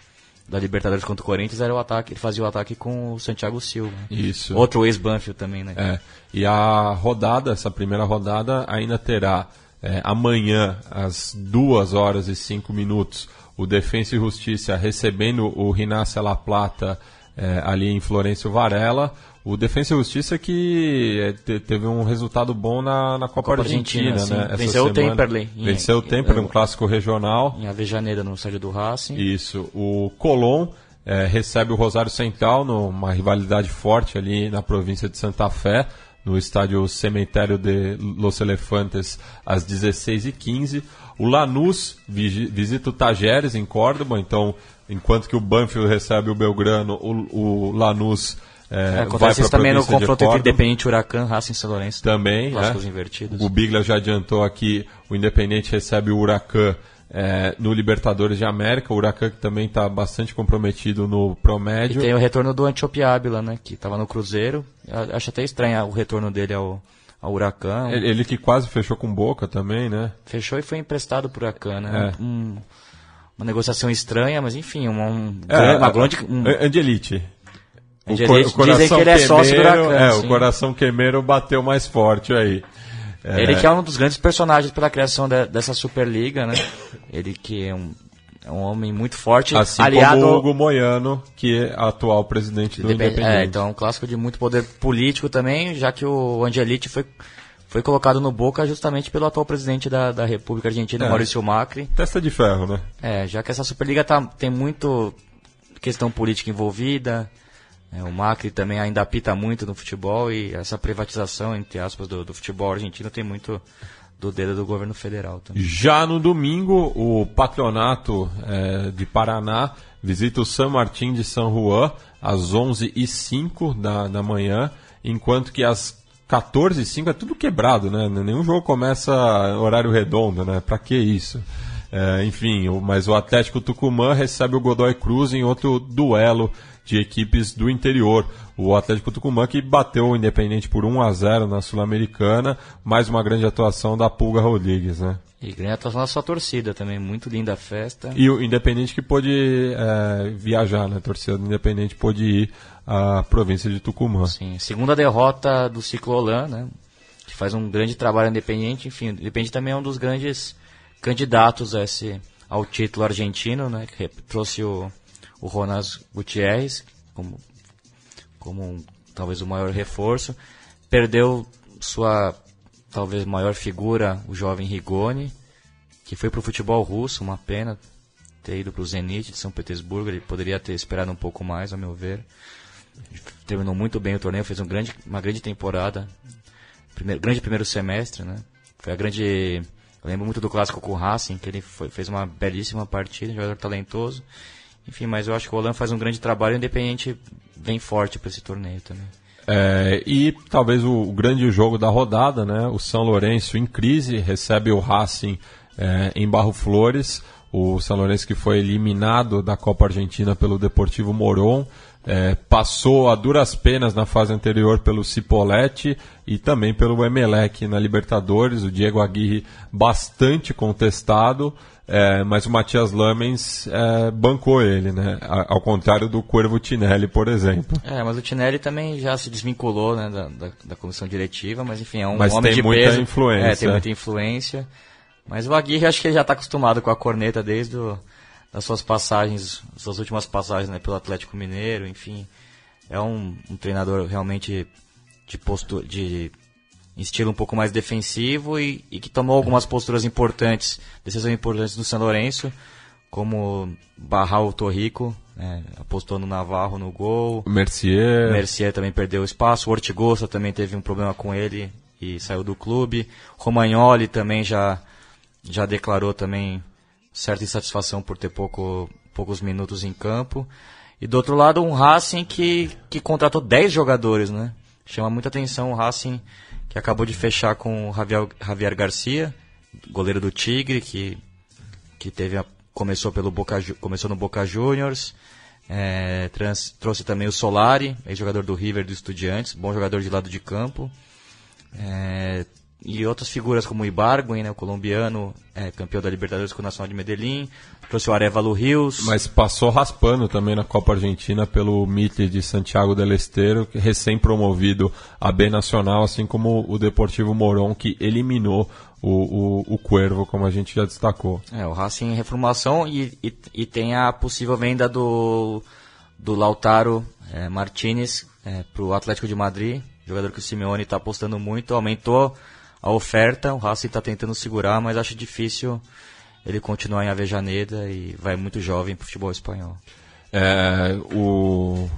da Libertadores contra o Corinthians, era o ataque, ele fazia o ataque com o Santiago Silva. Isso. Outro ex-Banfield também, né? É. E a rodada, essa primeira rodada, ainda terá é, amanhã, às duas horas e cinco minutos, o Defensa e Justiça recebendo o Rinácia La Plata é, ali em Florencio Varela. O Defensa e Justiça que teve um resultado bom na, na Copa, Copa Argentina, Argentina, né? Venceu o Temperley. Venceu o Temperley, um clássico regional. Em Avejaneira, no estádio do Racing. Isso. O Colón é, recebe o Rosário Central, numa rivalidade forte ali na província de Santa Fé, no estádio Cemitério de Los Elefantes, às dezesseis e quinze. O Lanús visita o Tajeres, em Córdoba. Então, enquanto que o Banfield recebe o Belgrano, o, o Lanús... É, acontece isso também no confronto entre Independiente, Huracan, Racing, São Lourenço. Também, clássicos é. invertidos. O Biglia já adiantou aqui, o Independiente recebe o Huracan é, no Libertadores de América. O Huracan que também está bastante comprometido no promédio. E tem o retorno do Antiope Ávila, né, que estava no Cruzeiro. Eu acho até estranho o retorno dele ao... ao Huracan. Ele, ele que quase fechou com Boca também, né? Fechou e foi emprestado para o Huracan, né? É. Um, uma negociação estranha, mas enfim, uma, um, é, uma é, grande... Um... Angelite. O Angelite, cor, o dizem que ele é sócio do Huracan. É, sim. O coração queimeiro bateu mais forte aí. É. Ele que é um dos grandes personagens pela criação de, dessa Superliga, né? Ele que é um, é um homem muito forte, assim aliado... como o Hugo Moiano, que é atual presidente do Dep... Independiente. É, então é um clássico de muito poder político também, já que o Angelite foi, foi colocado no Boca justamente pelo atual presidente da, da República Argentina, é. Maurício Macri. Testa de ferro, né? É, já que essa Superliga tá, tem muito questão política envolvida... É, o Macri também ainda apita muito no futebol e essa privatização, entre aspas, do, do futebol argentino tem muito do dedo do governo federal também. Já no domingo, o Patronato é, de Paraná visita o San Martín de San Juan às onze e cinco da, da manhã, enquanto que às quatorze e cinco é tudo quebrado, né? Nenhum jogo começa horário redondo, né? Pra que isso? É, enfim, mas o Atlético Tucumã recebe o Godoy Cruz em outro duelo de equipes do interior. O Atlético Tucumã que bateu o Independiente por um a zero na Sul-Americana, mais uma grande atuação da Pulga Rodrigues, né? E grande atuação da sua torcida também, muito linda a festa. E o Independiente que pôde é, viajar, né? A torcida do Independiente pôde ir à província de Tucumã. Sim, segunda derrota do Ciclo Olan, né? Que faz um grande trabalho Independiente, enfim, o Independiente também é um dos grandes candidatos a esse, ao título argentino, né? Que trouxe o o Ronas Gutierrez, como, como um, talvez o maior reforço, perdeu sua talvez maior figura, o jovem Rigoni, que foi para o futebol russo, uma pena ter ido para o Zenit de São Petersburgo, ele poderia ter esperado um pouco mais, ao meu ver. Terminou muito bem o torneio, fez um grande, uma grande temporada, primeiro, grande primeiro semestre, né? Foi a grande... Eu lembro muito do clássico com o Racing, que ele foi, fez uma belíssima partida, um jogador talentoso. Enfim, mas eu acho que o Olan faz um grande trabalho e o Independiente vem forte para esse torneio também. É, e talvez o, o grande jogo da rodada, né? O São Lourenço em crise, recebe o Racing é, em Barro Flores. O São Lourenço que foi eliminado da Copa Argentina pelo Deportivo Morón. É, passou a duras penas na fase anterior pelo Cipolletti e também pelo Emelec na Libertadores. O Diego Aguirre bastante contestado, é, mas o Matias Lamens é, bancou ele, né? A, ao contrário do Cuervo Tinelli, por exemplo. É, mas o Tinelli também já se desvinculou, né, da, da, da comissão diretiva, mas enfim, é um mas homem de peso. Mas tem muita influência. É, tem muita influência. Mas o Aguirre acho que ele já está acostumado com a corneta desde o... das suas passagens, suas últimas passagens, né, pelo Atlético Mineiro, enfim, é um, um treinador realmente de postura, de estilo um pouco mais defensivo e, e que tomou algumas posturas importantes, decisões importantes do São Lourenço, como barrar o Torrico, né, apostou no Navarro no gol. O Mercier. O Mercier também perdeu espaço. O Ortigosa também teve um problema com ele e saiu do clube. O Romagnoli também já, já declarou também certa insatisfação por ter pouco, poucos minutos em campo. E do outro lado, um Racing que, que contratou dez jogadores, né? Chama muita atenção o Racing, que acabou de fechar com o Javier, Javier Garcia, goleiro do Tigre, que, que teve a, começou, pelo Boca, começou no Boca Juniors. É, trans, trouxe também o Solari, ex-jogador do River, do Estudiantes, bom jogador de lado de campo. É, e outras figuras como o Ibargüen, né, o colombiano, é, campeão da Libertadores com o Nacional de Medellín, trouxe o Arévalo Rios. Mas passou raspando também na Copa Argentina pelo Mitre de Santiago del Esteiro, recém-promovido à B Nacional, assim como o Deportivo Morón, que eliminou o, o, o Cuervo, como a gente já destacou. É, o Racing em reformulação e, e, e tem a possível venda do, do Lautaro é, Martínez é, para o Atlético de Madrid, jogador que o Simeone está apostando muito, aumentou a oferta, o Racing está tentando segurar, mas acho difícil ele continuar em Avejaneda e vai muito jovem para o futebol espanhol. É, o...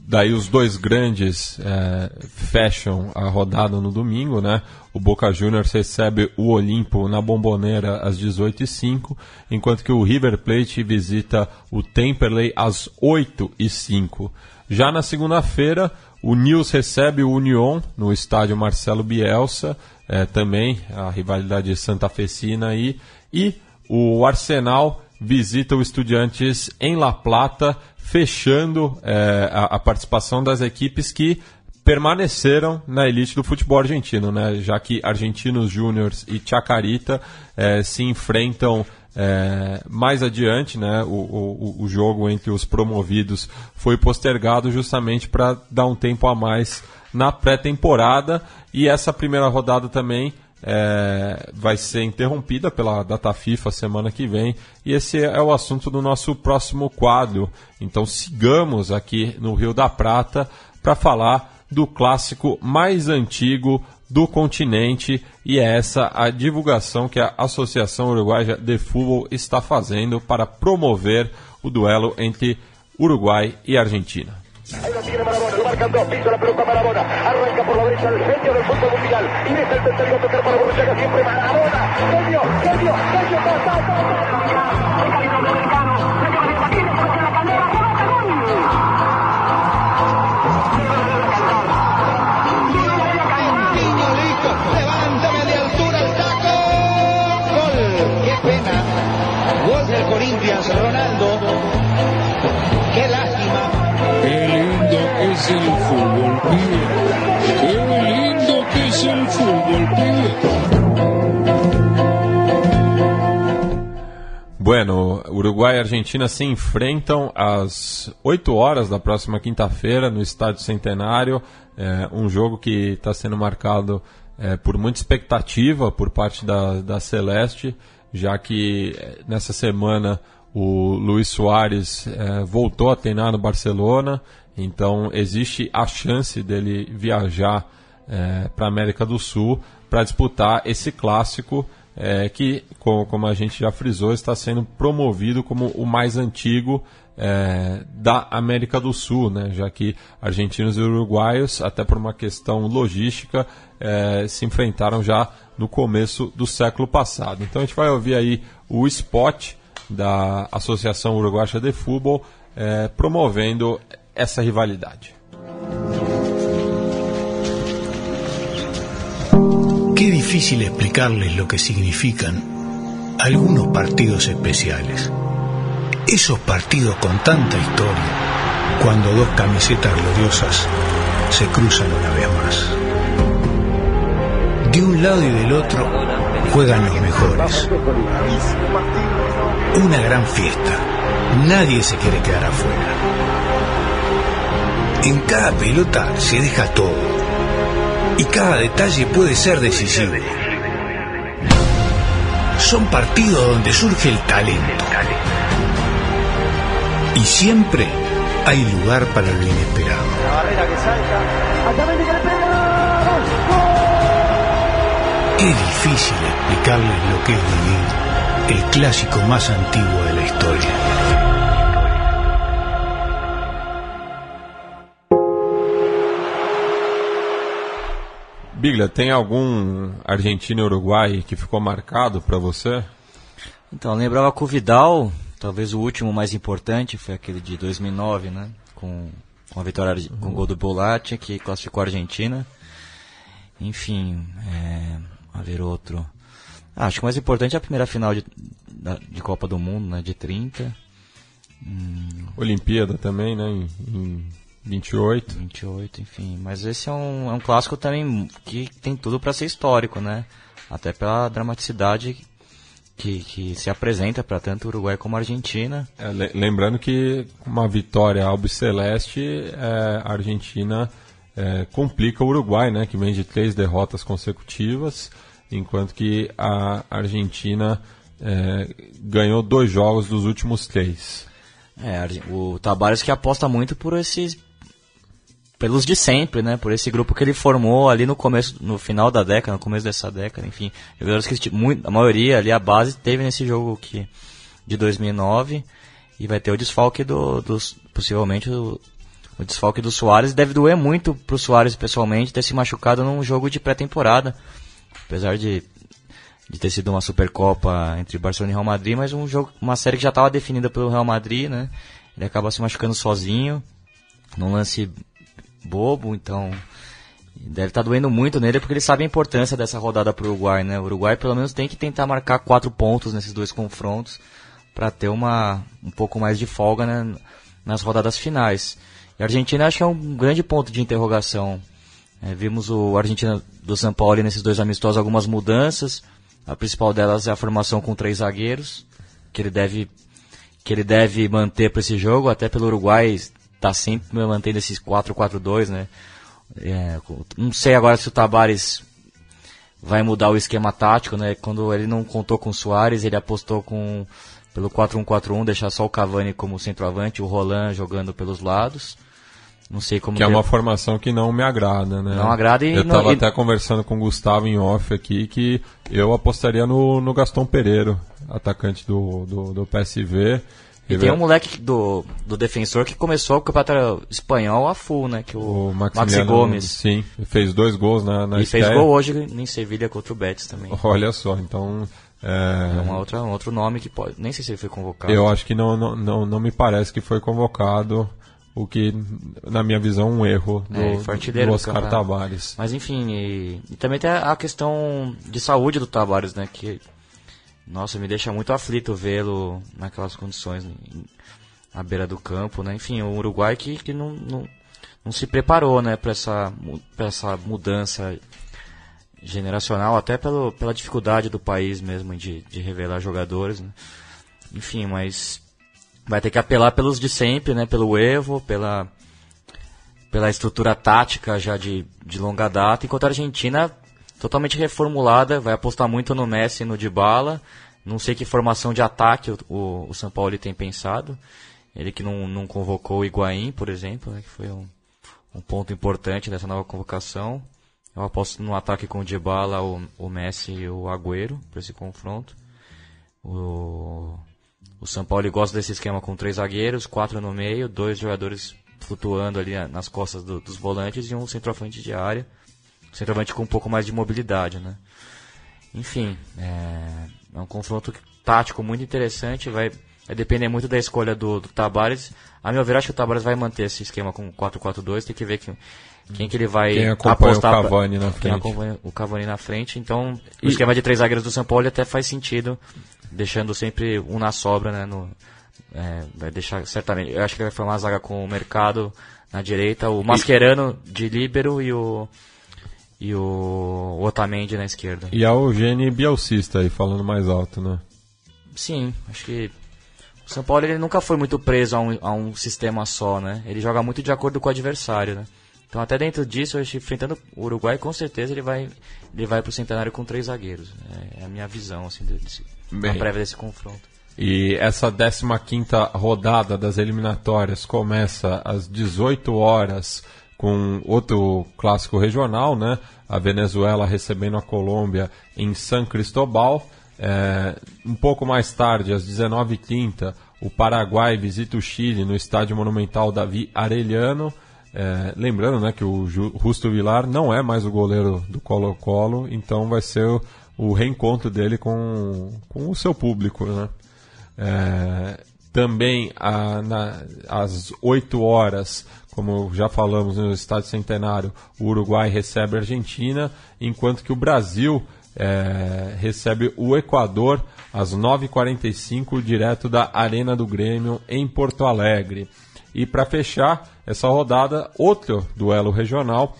Daí os dois grandes é, fecham a rodada no domingo, né? O Boca Juniors recebe o Olimpo na Bombonera às dezoito e cinco, enquanto que o River Plate visita o Temperley às oito e cinco. Já na segunda-feira, o Nils recebe o Union no estádio Marcelo Bielsa, é, também a rivalidade santafesina aí, e o Arsenal visita o Estudiantes em La Plata, fechando é, a, a participação das equipes que permaneceram na elite do futebol argentino, né? Já que Argentinos Júniors e Chacarita é, se enfrentam é, mais adiante, né? o, o, o jogo entre os promovidos foi postergado justamente para dar um tempo a mais na pré-temporada, e essa primeira rodada também É, vai ser interrompida pela data FIFA semana que vem, e esse é o assunto do nosso próximo quadro. Então sigamos aqui no Rio da Prata para falar do clássico mais antigo do continente, e é essa a divulgação que a Associação Uruguaia de Futebol está fazendo para promover o duelo entre Uruguai e Argentina. Ahí lo tiene Maradona, lo marcan dos, piso la pelota Maradona, arranca por la derecha el genio del fútbol mundial, y deja el tercero a tocar para Borruchaga, siempre Maradona, genio, genio, genio, pasa, pasa, el fútbol, pibe. Qué lindo que es el fútbol, pibe. Bueno, Uruguai e Argentina se enfrentam às oito horas da próxima quinta-feira no Estádio Centenário. É um jogo que está sendo marcado é, por muita expectativa por parte da, da Celeste, já que nessa semana o Luis Suárez é, voltou a treinar no Barcelona. Então existe a chance dele viajar é, para a América do Sul para disputar esse clássico é, que, como, como a gente já frisou, está sendo promovido como o mais antigo é, da América do Sul, né? Já que argentinos e uruguaios, até por uma questão logística, é, se enfrentaram já no começo do século passado. Então a gente vai ouvir aí o spot da Associação Uruguaia de Futebol é, promovendo essa rivalidade. Qué difícil explicarles lo que significan algunos partidos especiales. Esos partidos con tanta historia, cuando dos camisetas gloriosas se cruzan una vez más. De un lado y del otro juegan los mejores. Una gran fiesta. Nadie se quiere quedar afuera. En cada pelota se deja todo, y cada detalle puede ser decisivo. Son partidos donde surge el talento, y siempre hay lugar para lo inesperado. Qué difícil explicarles lo que es vivir el clásico más antiguo de la historia. Biglia, tem algum argentino e Uruguai que ficou marcado para você? Então, lembrava com o Vidal, talvez o último mais importante, foi aquele de dois mil e nove, né? Com, com a vitória, com o gol do Bolatti, que classificou a Argentina. Enfim, é, haver outro. Ah, acho que o mais importante é a primeira final de, de Copa do Mundo, né? De trinta. Hum... Olimpíada também, né? Em... em... vinte e oito. vinte e oito, enfim. Mas esse é um, é um clássico também que tem tudo para ser histórico, né? Até pela dramaticidade que, que se apresenta para tanto Uruguai como Argentina. É, le- lembrando que uma vitória albiceleste, é, a Argentina é, complica o Uruguai, né? Que vem de três derrotas consecutivas, enquanto que a Argentina é, ganhou dois jogos dos últimos três. É, o Tabárez que aposta muito por esses... pelos de sempre, né? Por esse grupo que ele formou ali no começo, no final da década, no começo dessa década, enfim. Jogadores que muito, a maioria ali, a base, teve nesse jogo aqui de dois mil e nove. E vai ter o desfalque do... do possivelmente o, o desfalque do Suárez. Deve doer muito pro Suárez, pessoalmente, ter se machucado num jogo de pré-temporada. Apesar de, de ter sido uma Supercopa entre Barcelona e Real Madrid, mas um jogo, uma série que já estava definida pelo Real Madrid, né? Ele acaba se machucando sozinho, num lance... bobo, então deve estar tá doendo muito nele, porque ele sabe a importância dessa rodada para o Uruguai, né? O Uruguai pelo menos tem que tentar marcar quatro pontos nesses dois confrontos para ter uma, um pouco mais de folga, né, nas rodadas finais. E a Argentina acho que é um grande ponto de interrogação. É, vimos o Argentina do São Paulo nesses dois amistosos algumas mudanças. A principal delas é a formação com três zagueiros, que ele deve, que ele deve manter para esse jogo, até pelo Uruguai... tá sempre mantendo esses quatro quatro dois, né? É, não sei agora se o Tabárez vai mudar o esquema tático, né? Quando ele não contou com o Suárez, ele apostou com, pelo quatro um quatro um, deixar só o Cavani como centroavante, o Roland jogando pelos lados. Não sei como... Que deve... é uma formação que não me agrada, né? Não agrada e... Eu não... tava e... até conversando com o Gustavo em off aqui, que eu apostaria no, no Gastão Pereiro, atacante do, do, do P S V. E tem um moleque do, do defensor que começou o campeonato espanhol a full, né? Que o, o Maxi Gomes. Sim, fez dois gols na, na E Estéia. Fez gol hoje em Sevilha contra o Betis também. Olha só, então... É, é uma outra, um outro nome que pode... Nem sei se ele foi convocado. Eu acho que não, não, não, não me parece que foi convocado, o que, na minha visão, um erro do, é, do Oscar Tabárez. Mas enfim, e, e também tem a questão de saúde do Tabárez, né? Que... Nossa, me deixa muito aflito vê-lo naquelas condições, à beira do campo, né? Enfim, o Uruguai que, que não, não, não se preparou, né, para essa, pra essa mudança generacional, até pelo, pela dificuldade do país mesmo de, de revelar jogadores, né? Enfim, mas vai ter que apelar pelos de sempre, né? Pelo Evo, pela, pela estrutura tática já de, de longa data, enquanto a Argentina... totalmente reformulada, vai apostar muito no Messi e no Dybala. Não sei que formação de ataque o, o, o São Paulo tem pensado. Ele que não, não convocou o Higuaín, por exemplo, né, que foi um, um ponto importante dessa nova convocação. Eu aposto no ataque com o Dybala, o, o Messi e o Agüero para esse confronto. O, o São Paulo gosta desse esquema com três zagueiros, quatro no meio, dois jogadores flutuando ali nas costas do, dos volantes e um centroavante de área. Centroavante com um pouco mais de mobilidade, né? Enfim, é, é um confronto tático muito interessante, vai, vai depender muito da escolha do, do Tabárez. A meu ver, acho que o Tabárez vai manter esse esquema com quatro quatro dois, tem que ver que, quem que ele vai quem apostar. O Cavani pra, na frente. Quem acompanha o Cavani na frente, então e... o esquema de três zagueiros do São Paulo até faz sentido, deixando sempre um na sobra, né? No, é, vai deixar certamente, eu acho que vai formar uma zaga com o Mercado na direita, o Mascherano de líbero e o... E o Otamendi na esquerda. E a Eugênio Bielcista aí, falando mais alto, né? Sim, acho que o São Paulo ele nunca foi muito preso a um, a um sistema só, né? Ele joga muito de acordo com o adversário, né? Então até dentro disso, eu acho que enfrentando o Uruguai, com certeza ele vai, ele vai pro Centenário com três zagueiros. É a minha visão, assim, desse, na prévia desse confronto. E essa décima quinta rodada das eliminatórias começa às dezoito horas... com outro clássico regional, né? A Venezuela recebendo a Colômbia em San Cristóbal. É, um pouco mais tarde, às dezenove e trinta, o Paraguai visita o Chile no Estádio Monumental David Arellano. É, lembrando, né, que o Justo Vilar não é mais o goleiro do Colo-Colo, então vai ser o, o reencontro dele com, com o seu público, né? É, também a, na, às oito horas, como já falamos, no Estádio Centenário, o Uruguai recebe a Argentina, enquanto que o Brasil é, recebe o Equador às nove e quarenta e cinco, direto da Arena do Grêmio, em Porto Alegre. E para fechar essa rodada, outro duelo regional,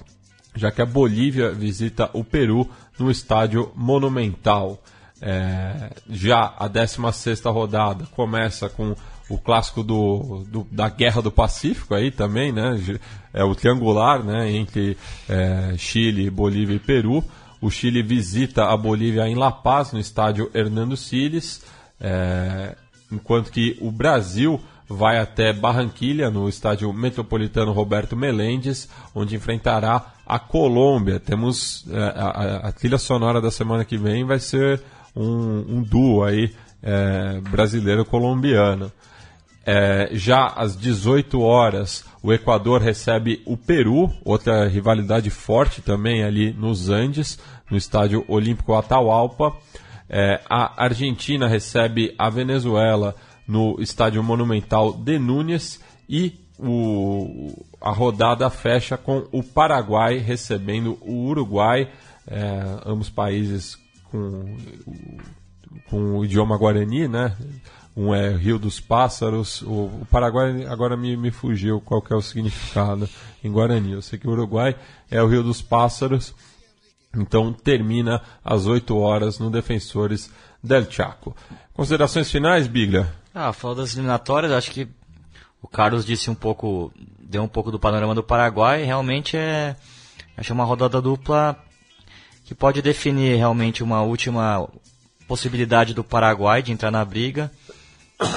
já que a Bolívia visita o Peru no Estádio Monumental. É, já a décima sexta rodada começa com o clássico do, do, da Guerra do Pacífico aí também, né? É o triangular, né, entre é, Chile, Bolívia e Peru. O Chile visita a Bolívia em La Paz, no estádio Hernando Siles, é, enquanto que o Brasil vai até Barranquilla, no estádio Metropolitano Roberto Meléndez, onde enfrentará a Colômbia. Temos é, a, a trilha sonora da semana que vem vai ser um, um duo aí, é, brasileiro-colombiano. É, já às dezoito horas, o Equador recebe o Peru, outra rivalidade forte também ali nos Andes, no estádio Olímpico Atahualpa. É, a Argentina recebe a Venezuela no estádio Monumental de Núñez, e o, a rodada fecha com o Paraguai recebendo o Uruguai, é, ambos países com, com o idioma guarani, né? Um é Rio dos Pássaros. O Paraguai agora me, me fugiu qual que é o significado em guarani. Eu sei que o Uruguai é o Rio dos Pássaros. Então termina às oito horas no Defensores del Chaco. Considerações finais, Biglia? Ah, falando das eliminatórias, acho que o Carlos disse um pouco, deu um pouco do panorama do Paraguai. Realmente é, acho uma rodada dupla que pode definir realmente uma última possibilidade do Paraguai de entrar na briga.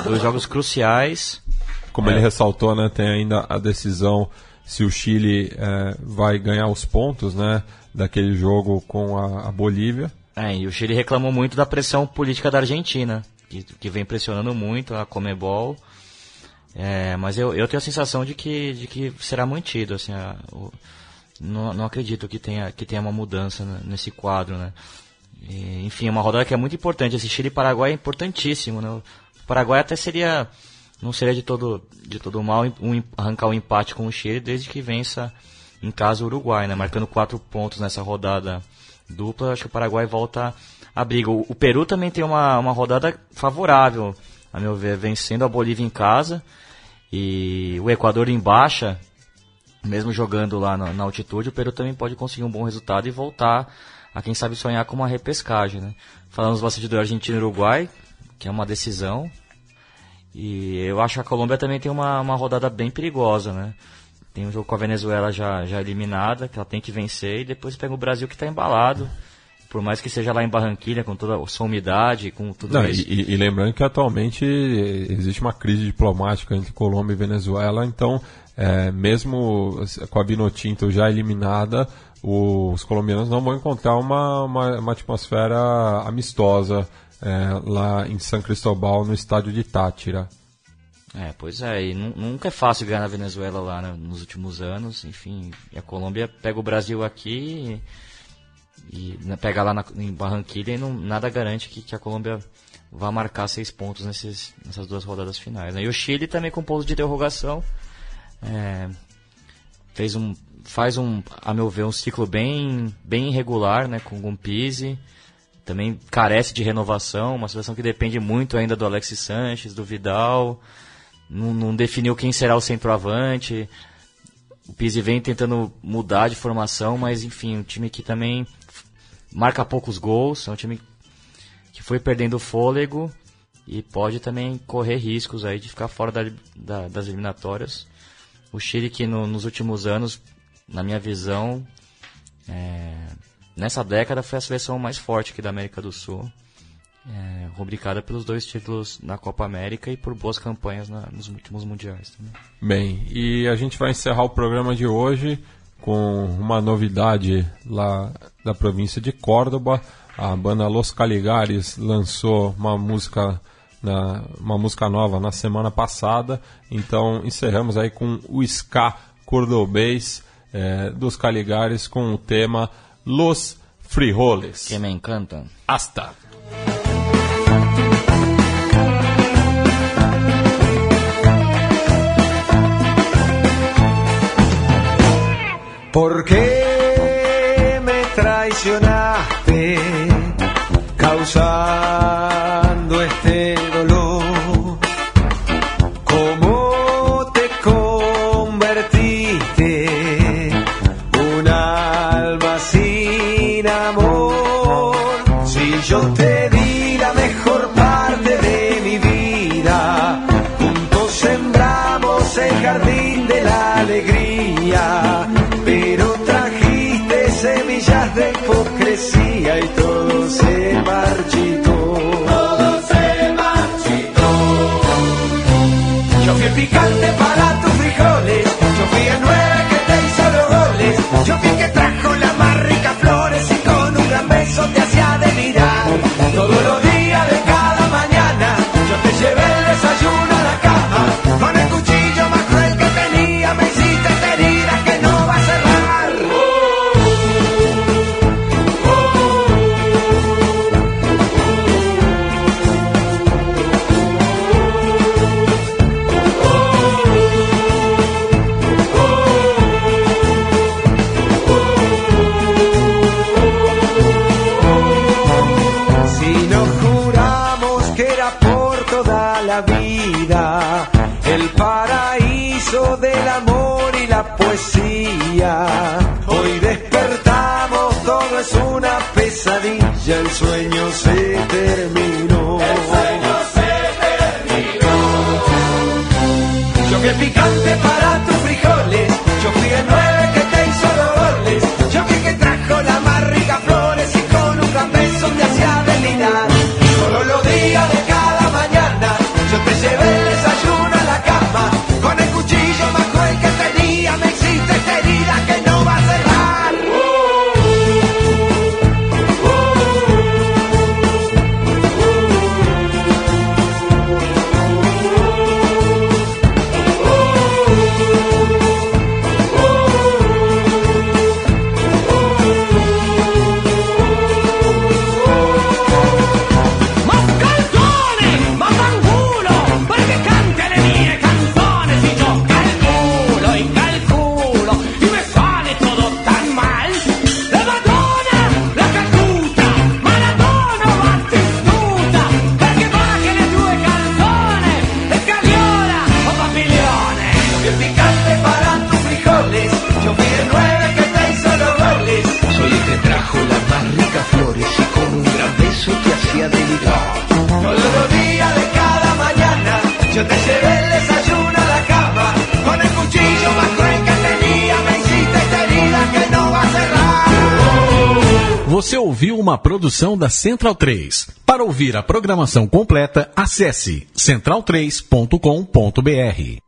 Dois jogos cruciais. Como é, ele ressaltou, né, tem ainda a decisão se o Chile é, vai ganhar os pontos, né, daquele jogo com a, a Bolívia. É, e o Chile reclamou muito da pressão política da Argentina, que, que vem pressionando muito a Conmebol. É, mas eu, eu tenho a sensação de que, de que será mantido. Assim, a, o, não, não acredito que tenha, que tenha uma mudança nesse quadro, né? E, enfim, é uma rodada que é muito importante. Esse Chile e Paraguai é importantíssimo, né? O Paraguai até seria, não seria de todo, de todo mal um, arrancar um empate com o Chile, desde que vença em casa o Uruguai, né? Marcando quatro pontos nessa rodada dupla, acho que o Paraguai volta à briga. O, o Peru também tem uma, uma rodada favorável, a meu ver, vencendo a Bolívia em casa, e o Equador em baixa, mesmo jogando lá na, na altitude, o Peru também pode conseguir um bom resultado e voltar a, quem sabe, sonhar com uma repescagem, né? Falamos bastante do Argentina e Uruguai, que é uma decisão, e eu acho que a Colômbia também tem uma, uma rodada bem perigosa, né? Tem um jogo com a Venezuela já, já eliminada, que ela tem que vencer, e depois pega o Brasil, que está embalado, por mais que seja lá em Barranquilla, com toda a sua umidade, com tudo. Não, isso. E, e lembrando que atualmente existe uma crise diplomática entre Colômbia e Venezuela, então, é, mesmo com a Vinotinto já eliminada, os colombianos não vão encontrar uma, uma, uma atmosfera amistosa, é, lá em San Cristóbal, no estádio de Tátira. É, pois é, e nunca é fácil ganhar na Venezuela lá, né, nos últimos anos, enfim, e a Colômbia pega o Brasil aqui e, e pega lá na, em Barranquilla, e não, nada garante que, que a Colômbia vá marcar seis pontos nesses, nessas duas rodadas finais, né? E o Chile também com ponto de interrogação, é, fez um, faz um, a meu ver, um ciclo bem, bem irregular, né, com o Pizzi. Também carece de renovação, uma seleção que depende muito ainda do Alexis Sanches, do Vidal, não, não definiu quem será o centroavante, o Pizzi vem tentando mudar de formação, mas enfim, um time que também marca poucos gols, é um time que foi perdendo fôlego e pode também correr riscos aí de ficar fora da, da, das eliminatórias. O Chile que no, nos últimos anos, na minha visão, é... nessa década foi a seleção mais forte aqui da América do Sul. é, rubricada pelos dois títulos na Copa América e por boas campanhas na, nos últimos mundiais também. Bem, e a gente vai encerrar o programa de hoje com uma novidade lá da província de Córdoba. A banda Los Caligares lançou uma música, na, uma música nova na semana passada, então encerramos aí com o ska cordobês é, dos Caligares com o tema Los Frijoles. Que me encantam. Hasta! ¿Por qué me traicionaste causando este dolor? ¿Cómo te convertiste un alma sin amor? Si yo te di la mejor parte de mi vida, juntos sembramos el jardín de la alegría. Semillas de hipocresía y todo se marchitó. Todo se marchitó. Yo fui el picante para tus frijoles. Yo fui el nueve que te hizo los goles. Yo fui el que trajo las más ricas flores y con un gran beso te hacía delirar. Todos los días de cada mañana yo te llevé el desayuno a la cama. Con el cuchillo más cruel que tenía me hiciste heridas que no vas a cerrar. El paraíso del amor y la poesía. Hoy despertamos, todo es una pesadilla. El sueño se terminó. El sueño se terminó. Yo fui el picante para tus frijoles. Yo fui el nueve que te hizo los goles. Yo fui el que trajo las más ricas flores y con un gran beso te hacía delirar. Solo los días de cada mañana yo te llevé el desayuno a la cama. Con el cuchillo más cruel que tenía me hiciste esta herida que no va a cerrar. Você ouviu uma produção da Central três. Para ouvir a programação completa, acesse central três ponto com ponto br.